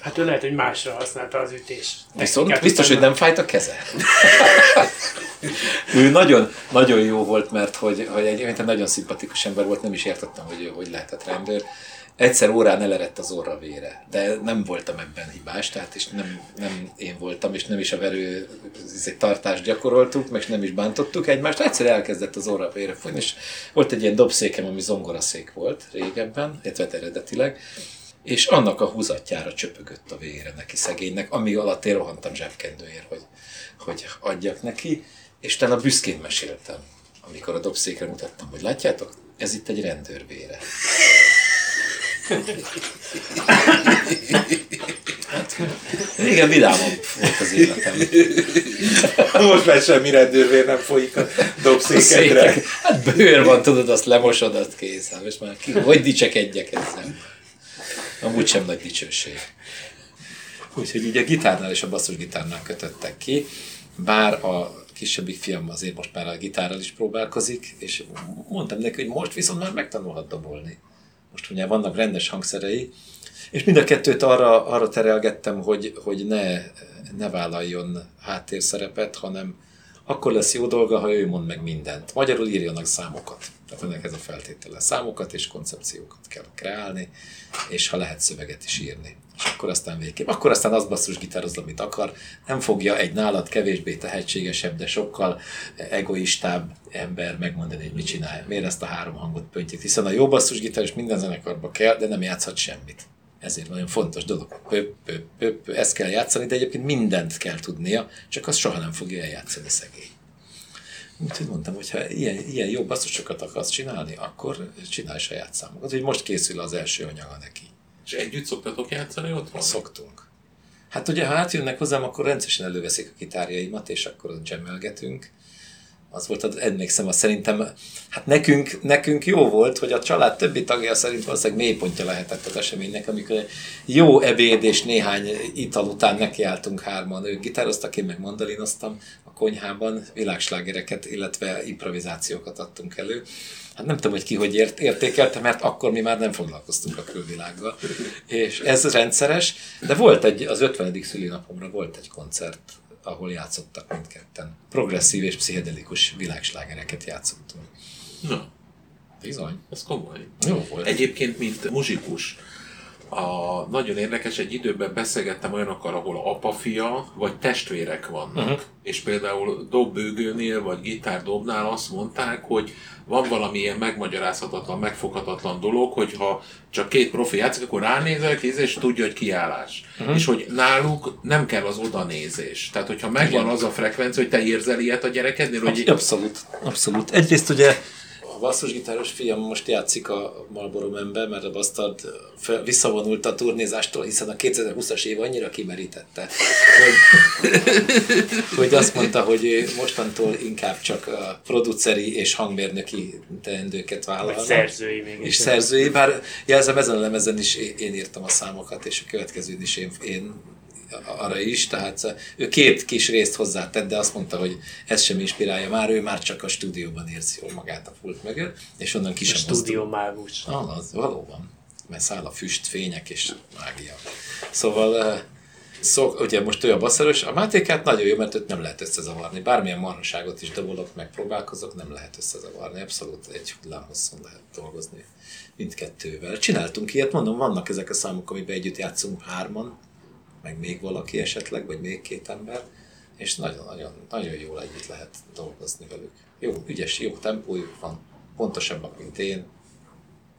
Hát ő lehet, hogy másra használta az ütés. Viszont biztos, hogy nem fájt a keze. Ő nagyon, nagyon jó volt, mert hogy, hogy egy nagyon szimpatikus ember volt, nem is értettem, hogy ő hogy lehetett rendőr. Egyszer órán elerett az orra vére, de nem voltam ebben hibás, tehát és nem, nem én voltam, és nem is a verő tartást gyakoroltuk, meg nem is bántottuk egymást. Egyszer elkezdett az orra vére fogyni, és volt egy ilyen dobszékem, ami zongoraszék volt régebben, illetve eredetileg, és annak a húzatjára csöpögött a vére neki szegénynek, ami alatt én rohantam zsebkendőért, hogy, hogy adjak neki, és utána büszkén meséltem, amikor a dobszékre mutattam, hogy látjátok, ez itt egy rendőr vére. Hát, igen, vidámabb volt az életem. Most már semmi rendőrvér nem folyik a dobszékedre. Hát bőr van, tudod, azt lemosod, azt készem, és már ki, hogy dicsekedjek ezzel. Amúgy sem nagy dicsőség. Úgyhogy így a gitárnál és a basszusgitárnál kötöttek ki, bár a kisebbik fiam azért most már a gitárral is próbálkozik, és mondtam neki, hogy most viszont már megtanulhat dobolni. Most ugye vannak rendes hangszerei, és mind a kettőt arra, arra terelgettem, hogy, hogy ne, ne vállaljon háttérszerepet, hanem akkor lesz jó dolga, ha ő mond meg mindent. Magyarul írjanak számokat. Tehát ennek ez a feltétele. Számokat és koncepciókat kell kreálni, és ha lehet szöveget is írni. És akkor aztán végképp. Akkor aztán az basszus gitározza, amit akar. Nem fogja egy nálad kevésbé tehetségesebb, de sokkal egoistább ember megmondani, hogy mit csinálja. Miért ezt a három hangot pöntjük? Hiszen a jó basszus gitáros minden zenekarba kell, de nem játszhat semmit. Ezért nagyon fontos dolog. Pöp, pöp, pöp, ezt kell játszani, de egyébként mindent kell tudnia, csak azt soha nem fogja eljátszani szegény. Úgyhogy mondtam, hogy ha ilyen, ilyen jó basszusokat akarsz csinálni, akkor csinálj saját számokat. Úgy most készül az első anyaga neki. És együtt szoktatok játszani otthon? Szoktunk. Hát ugye, ha átjönnek hozzám, akkor rendszeresen előveszik a gitárjaimat, és akkor ott dzsemelgetünk. Az volt, az emlékszem, az szerintem, hát nekünk, nekünk jó volt, hogy a család többi tagja szerint valószínűleg mélypontja lehetett az eseménynek, amikor egy jó ebéd és néhány ital után nekiálltunk hárman. Ők gitároztak, én meg mandolinoztam a konyhában, világslágereket, illetve improvizációkat adtunk elő. Hát nem tudom, hogy ki hogy ért, értékelte, mert akkor mi már nem foglalkoztunk a külvilággal. És ez rendszeres, de volt egy, az ötvenedik szülinapomra volt egy koncert, ahol játszottak mindketten. Progresszív és pszichedelikus világslágereket játszottunk. Na, bizony. Ez komoly. Jó volt. Egyébként, mint muzsikus, a, nagyon érdekes, egy időben beszélgettem olyanokkal, ahol apa-fia vagy testvérek vannak. Uh-huh. És például dobbőgőnél vagy gitárdobnál azt mondták, hogy van valami ilyen megmagyarázhatatlan, megfoghatatlan dolog, hogyha csak két profi játszik, akkor ránézel, és tudja, hogy kiállás. Uh-huh. És hogy náluk nem kell az odanézés. Tehát, hogyha megvan igen. az a frekvencia, hogy te érzel ilyet a gyerekednél? Abszolút, hogy... abszolút, abszolút. Egyrészt ugye a basszusgitáros fiam most játszik a Marlboro Menben, mert a Bastard visszavonult a turnézástól, hiszen a kétezer-húszas év annyira kimerítette, hogy, hogy azt mondta, hogy mostantól inkább csak a produceri és hangmérnöki teendőket vállalna. Szerzői még. És szerzői, bár jelzem, ezen a lemezen is én írtam a számokat, és a következőn is én, én arra is, tehát ő két kis részt hozzátett, de azt mondta, hogy ez sem inspirálja már, ő már csak a stúdióban érzi jól magát a pult mögött, és onnan ki sem hoztunk. A stúdió mágus. Ah, az valóban, mert száll a füst, fények és mágia. Szóval, szok, ugye most ő a baszerös, a Mátékát nagyon jó, mert őt nem lehet összezavarni, bármilyen marhaságot is dobolok, megpróbálkozok, nem lehet összezavarni, abszolút egy hullámhosszon lehet dolgozni mindkettővel. Csináltunk ilyet, mondom, vannak ezek a számok, amiben együtt játszunk hárman, meg még valaki esetleg, vagy még két ember, és nagyon-nagyon nagyon jól együtt lehet dolgozni velük. Jó, ügyes, jó tempójuk van, pontosabbak, mint én,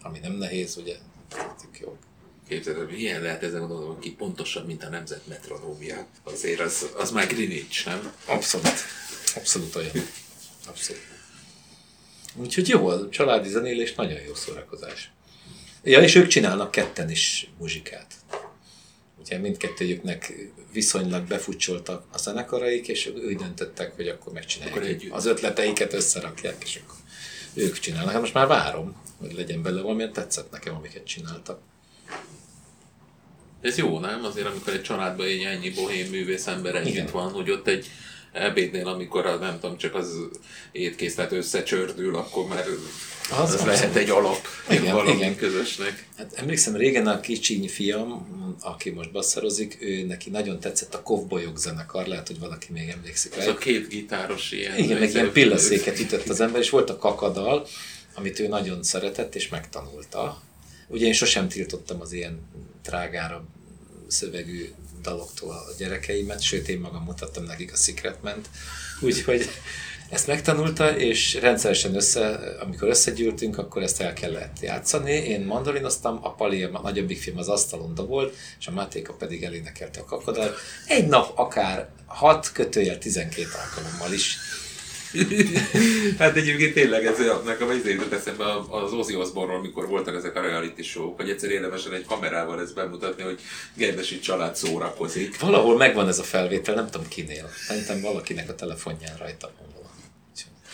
ami nem nehéz, ugye, tök jó. Képzelem, hogy ilyen lehet ezen gondolom, aki pontosabb, mint a nemzet metronómiát. Azért az, az már Greenwich, nem? Abszolút, abszolút olyan. Abszolút. Úgyhogy jó, a családi zenélés nagyon jó szórakozás. Ja, és ők csinálnak ketten is muzsikát. Ugye mindkettőjüknek viszonylag befutcsoltak a zenekaraik, és úgy döntöttek, hogy akkor megcsinálják. Akkor az ötleteiket összerakják, és akkor ők csinálnak. Hát most már várom, hogy legyen belőle valamilyen, tetszett nekem, amiket csináltak. Ez jó, nem? Azért, amikor egy családban egy ennyi bohém művész ember együtt igen. van, hogy ott egy ebédnél, amikor a, nem tudom, csak az étkészlet összecsördül, akkor már az, az lehet egy alap valami közösnek. Hát emlékszem, régen a kicsiny fiam, aki most basszerozik, ő neki nagyon tetszett a Kovbolyok zenekar, lehet, hogy valaki még emlékszik rá. Ez a két gitáros ilyen. Igen, meg ilyen pillaszéket ütött az ember, és volt a kakadal, amit ő nagyon szeretett és megtanulta. Ugye én sosem tiltottam az ilyen trágára szövegű daloktól a gyerekeimet, sőt én magam mutattam nekik a Secret Man-t, úgyhogy ezt megtanulta, és rendszeresen össze, amikor összegyűltünk, akkor ezt el kellett játszani. Én mandolinoztam, a Pali, a nagyobbik film az asztalon dobolt, és a Mátéka pedig elénekelte a kakadát. Egy nap akár hat kötőjel tizenkét alkalommal is. Hát egyébként tényleg ez nekem az jutott eszembe az Ozzy Osbourne-ról, mikor voltak ezek a reality show-ok, hogy egyszer érdemesen egy kamerával ezt bemutatni, hogy Gerdesics család szórakozik. Valahol megvan ez a felvétel, nem tudom kinél. Szerintem valakinek a telefonján rajta van valami.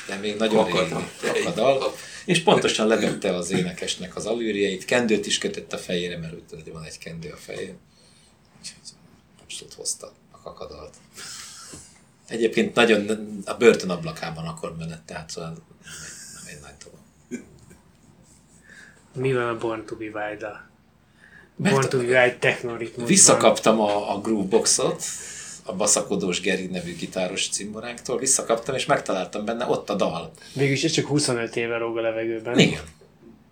De még nagyon régen kakadal. És pontosan levette az énekesnek az alűrjeit, kendőt is kötött a fejére, mert úgy van egy kendő a fején. Abszolút hozta a kakadalt. Egyébként nagyon a börtön ablakában akkor menet, tehát szóval nem én nagy tovább. Mi van a Born to be Wild-a? Born to be Wild technoritmusban. Visszakaptam a, a Grooveboxot, a Baszakodós Geri nevű gitáros cimboránktól, visszakaptam és megtaláltam benne ott a dal. Végülis ez csak huszonöt éve róg a levegőben. Igen.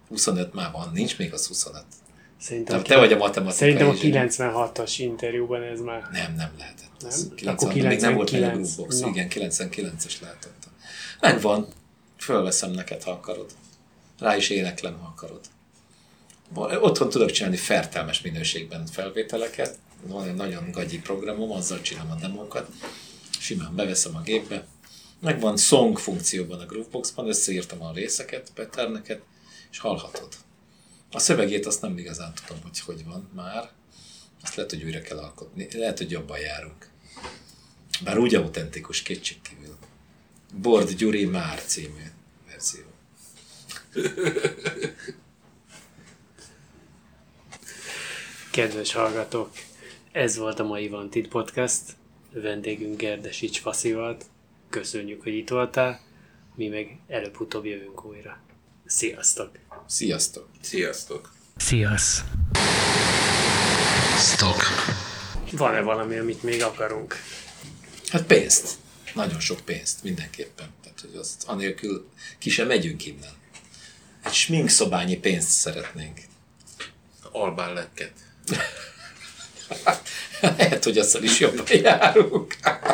huszonöt már van, nincs még az huszonöt. Szerintem te vagy a matematikai. Szerintem a kilencvenhatos interjúban ez már... Nem, nem lehetett. Nem? kilencvenhat, kilencvenkilenc Még nem volt meg a Groovebox. No. Igen, kilencvenkilences lehetett. Megvan. Fölveszem neked, ha akarod. Rá is éneklem, ha akarod. Otthon tudok csinálni fertelmes minőségben felvételeket. Van egy nagyon gagyi programom, azzal csinálom a demókat. Simán beveszem a gépbe. Megvan song funkcióban a Grooveboxban, összeírtam a részeket, patterneket, és hallhatod. A szövegét azt nem igazán tudom, hogy hogy van már. Azt lehet, hogy újra kell alkotni. Lehet, hogy jobban járunk. Bár úgy autentikus, kétségkívül. Bord Gyuri Már című verzió. Kedves hallgatók, ez volt a mai Wanted Podcast. Vendégünk Gerdesics Faszi volt. Köszönjük, hogy itt voltál. Mi meg előbb-utóbb jövünk újra. Sziasztok! Sziasztok! Sziasztok! Sziasztok! Sziasztok! Van-e valami, amit még akarunk? Hát pénzt. Nagyon sok pénzt, mindenképpen. Tehát, hogy azt anélkül ki sem megyünk innen. Egy sminkszobányi pénzt szeretnénk. Albán lekket. Lehet, hogy azzal is jobban járunk.